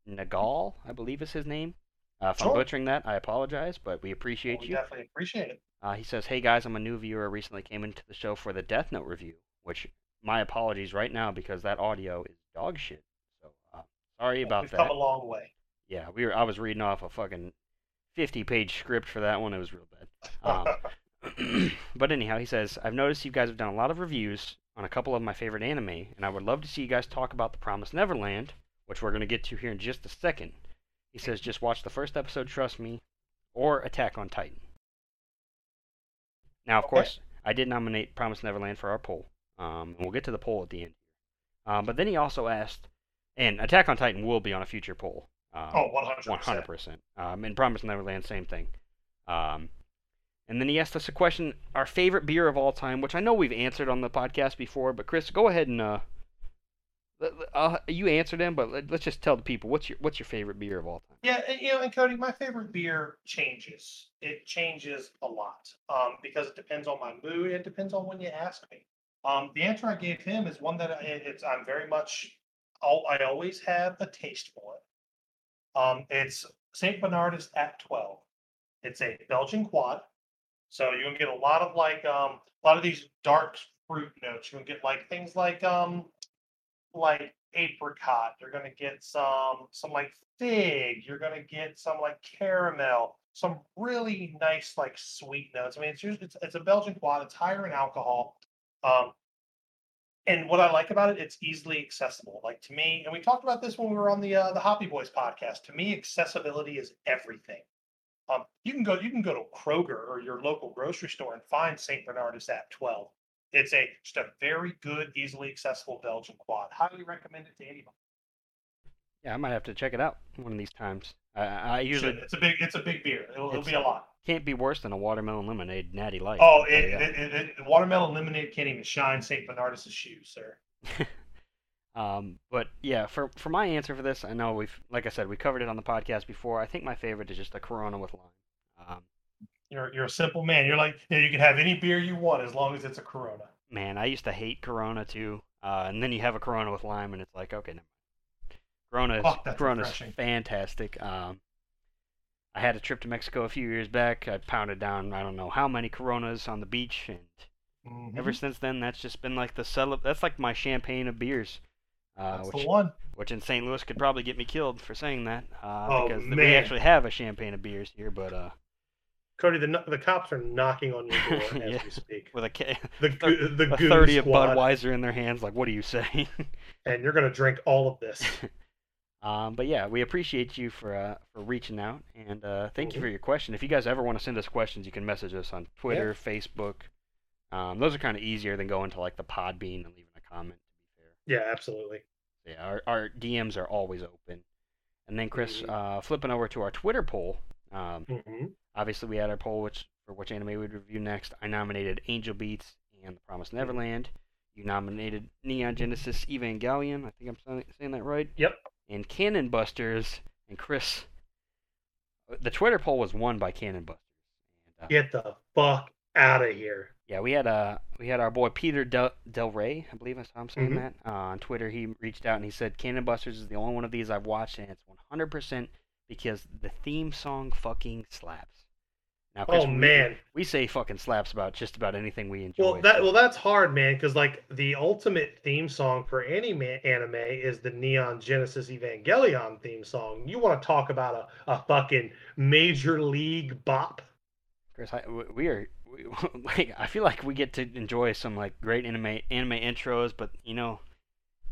Nagal, I believe is his name. Uh, if sure. I'm butchering that, I apologize, but we appreciate well, we you. We definitely appreciate it. Uh, he says, hey guys, I'm a new viewer. Recently came into the show for the Death Note review, which my apologies right now because that audio is dog shit. So uh, sorry well, about we've that. We've come a long way. Yeah, we were. I was reading off a fucking fifty-page script for that one. It was real bad. Um, but anyhow, he says, I've noticed you guys have done a lot of reviews on a couple of my favorite anime, and I would love to see you guys talk about The Promised Neverland, which we're going to get to here in just a second. He says, just watch the first episode, trust me, or Attack on Titan. Now, of okay. course, I did nominate Promised Neverland for our poll. Um, and we'll get to the poll at the end. Um, but then he also asked, and Attack on Titan will be on a future poll. Um, oh, one hundred percent. one hundred percent. Um, and Promised Neverland, same thing. Um, and then he asked us a question, our favorite beer of all time, which I know we've answered on the podcast before, but Chris, go ahead and... Uh, Uh, you answered them, but let's just tell the people what's your what's your favorite beer of all time. Yeah, and, you know, and Cody, my favorite beer changes. It changes a lot um, because it depends on my mood. It depends on when you ask me. Um, the answer I gave him is one that I, it's I'm very much. I'll, I always have a taste for it. Um, it's Saint Bernardus at twelve. It's a Belgian quad, so you can get a lot of like um, a lot of these dark fruit notes. You can get like things like. Um, like apricot, you're going to get some some like fig, you're going to get some like caramel, some really nice like sweet notes. I mean, it's usually it's, it's a Belgian quad. It's higher in alcohol. Um And what I like about it, it's easily accessible. Like to me, and we talked about this when we were on the uh, the Hoppy Boys podcast. To me, accessibility is everything. Um, you can go, you can go to Kroger or your local grocery store and find Saint Bernard is at twelve. It's a just a very good, easily accessible Belgian quad. Highly recommend it to anybody. Yeah, I might have to check it out one of these times. I, I usually it's a big it's a big beer. It'll, it'll be a lot. Can't be worse than a watermelon lemonade Natty Light. Oh, it, yeah. it, it, it, watermelon lemonade can't even shine Saint Bernardus' shoes, sir. um, but yeah, for for my answer for this, I know we've like I said we covered it on the podcast before. I think my favorite is just a Corona with lime. Um, you're you're a simple man. You're like you know, you can have any beer you want as long as it's a Corona. Man, I used to hate Corona too, uh, and then you have a Corona with lime, and it's like okay. No. Corona is, Corona is fantastic. Um, I had a trip to Mexico a few years back. I pounded down I don't know how many Coronas on the beach, and mm-hmm. ever since then, that's just been like the cele- that's like my champagne of beers. Uh, that's which, the one. Which in Saint Louis could probably get me killed for saying that, uh, oh, because man. We actually have a champagne of beers here. But uh, Cody, the the cops are knocking on your door as yeah. we speak. With a ca- the the, the a thirty squad. Of Budweiser in their hands, like what do you say? And you're gonna drink all of this. Um, but yeah, we appreciate you for uh, for reaching out, and uh, thank you for your question. If you guys ever want to send us questions, you can message us on Twitter, yeah. Facebook. Um, those are kind of easier than going to like the Podbean and leaving a comment. Yeah, absolutely. Yeah, our our D Ms are always open. And then Chris, mm-hmm. uh, flipping over to our Twitter poll. Um, mm-hmm. Obviously, we had our poll which for which anime we'd review next. I nominated Angel Beats and The Promised Neverland. You nominated Neon Genesis Evangelion. I think I'm saying that right. Yep. And Cannon Busters, and Chris, the Twitter poll was won by Cannon Busters. And, uh, get the fuck out of here. Yeah, we had uh, we had our boy Peter Del, Del Rey, I believe that's how I'm saying mm-hmm. that, uh, on Twitter. He reached out and he said, Cannon Busters is the only one of these I've watched, and it's one hundred percent because the theme song fucking slaps. Now, Chris, oh, man. We, we say fucking slaps about just about anything we enjoy. Well, that so. well, that's hard, man, because, like, the ultimate theme song for any man, anime is the Neon Genesis Evangelion theme song. You want to talk about a, a fucking major league bop? Chris, I, we are... We, like, I feel like we get to enjoy some, like, great anime anime intros, but, you know,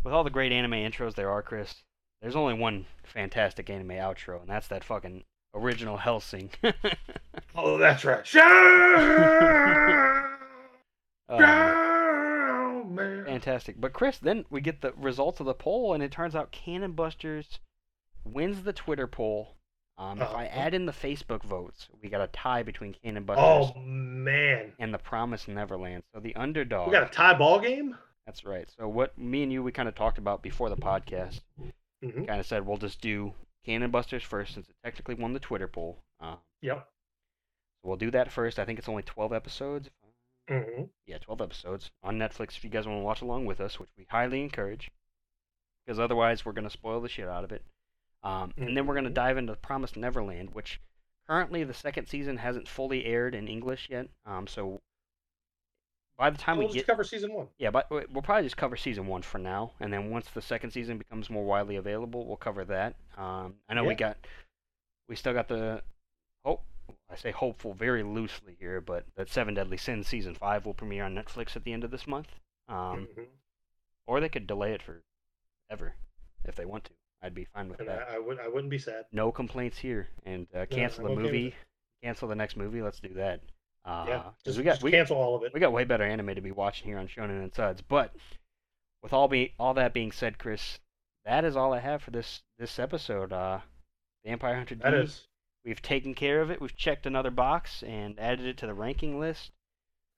with all the great anime intros there are, Chris, there's only one fantastic anime outro, and that's that fucking... original Hellsing. Oh, that's right. uh, fantastic. But Chris, then we get the results of the poll, and it turns out Cannon Busters wins the Twitter poll. Um, if uh, I add in the Facebook votes, we got a tie between Cannon Busters. Oh man! And The Promised Neverland. So the underdog. We got a tie ball game. That's right. So what me and you we kind of talked about before the podcast. Mm-hmm. Kind of said we'll just do. Cannon Busters first, since it technically won the Twitter poll. Uh, yep. We'll do that first. I think it's only twelve episodes. Mm-hmm. Yeah, twelve episodes on Netflix if you guys want to watch along with us, which we highly encourage, because otherwise we're going to spoil the shit out of it. Um, mm-hmm. And then we're going to dive into Promised Neverland, which currently the second season hasn't fully aired in English yet. Um, so by the time we'll we just get... cover season one. Yeah, but we'll probably just cover season one for now, and then once the second season becomes more widely available, we'll cover that. Um, I know yeah. we got, we still got the, oh, I say hopeful very loosely here, but that Seven Deadly Sins season five will premiere on Netflix at the end of this month. Um, mm-hmm. Or they could delay it for ever if they want to. I'd be fine with and that. I, I would. I wouldn't be sad. No complaints here, and uh, cancel no, the okay movie, cancel the next movie. Let's do that. Uh, yeah, just, we got, just we, cancel all of it. We got way better anime to be watching here on Shonen and Suds. But with all be all that being said, Chris, that is all I have for this this episode. Uh, Vampire Hunter D. That is. We've taken care of it. We've checked another box and added it to the ranking list.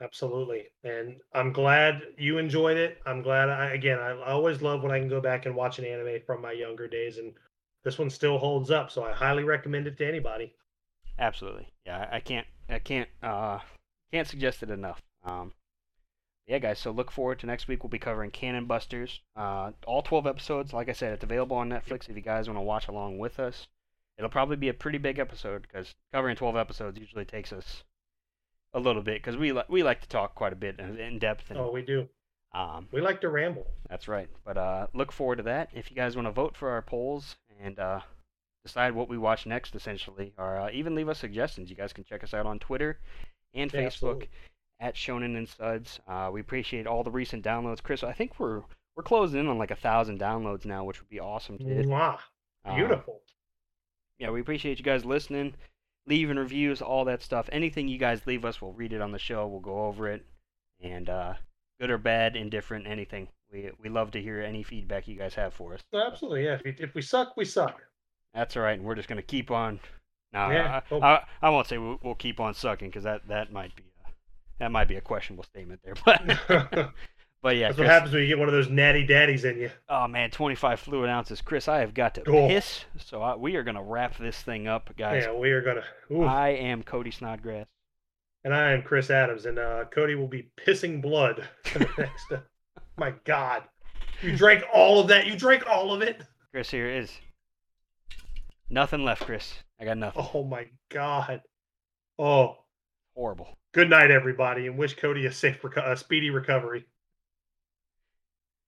Absolutely, and I'm glad you enjoyed it. I'm glad. I, again, I always love when I can go back and watch an anime from my younger days, and this one still holds up. So I highly recommend it to anybody. Absolutely. Yeah, I, I can't. I can't uh, can't suggest it enough. Um, yeah, guys, so look forward to next week. We'll be covering Cannon Busters. Uh, all twelve episodes. Like I said, it's available on Netflix if you guys want to watch along with us. It'll probably be a pretty big episode because covering twelve episodes usually takes us a little bit because we, li- we like to talk quite a bit in, in depth. And, oh, we do. Um, we like to ramble. That's right. But uh, look forward to that. If you guys want to vote for our polls and... Uh, decide what we watch next, essentially, or uh, even leave us suggestions. You guys can check us out on Twitter and yeah, Facebook absolutely. at Shonen and Suds. Uh, we appreciate all the recent downloads. Chris, I think we're we're closing in on like a thousand downloads now, which would be awesome too. Wow, beautiful. Um, yeah, we appreciate you guys listening, leaving reviews, all that stuff. Anything you guys leave us, we'll read it on the show. We'll go over it, and uh, good or bad, indifferent, anything. We we love to hear any feedback you guys have for us. Absolutely, yeah. If we, if we suck, we suck. That's all right, and we're just gonna keep on. No, yeah, I, I, I won't say we'll, we'll keep on sucking because that, that might be a, that might be a questionable statement there. But but yeah, that's Chris, what happens when you get one of those natty daddies in you. Oh man, twenty-five fluid ounces, Chris. I have got to oh. piss, so I, we are gonna wrap this thing up, guys. Yeah, we are gonna. Ooh. I am Cody Snodgrass, and I am Chris Adams, and uh, Cody will be pissing blood for the next. Uh, my God, you drank all of that. You drank all of it. Chris, here it is. Nothing left, Chris. I got nothing. Oh, my God. Oh. Horrible. Good night, everybody, and wish Cody a safe, reco- a speedy recovery.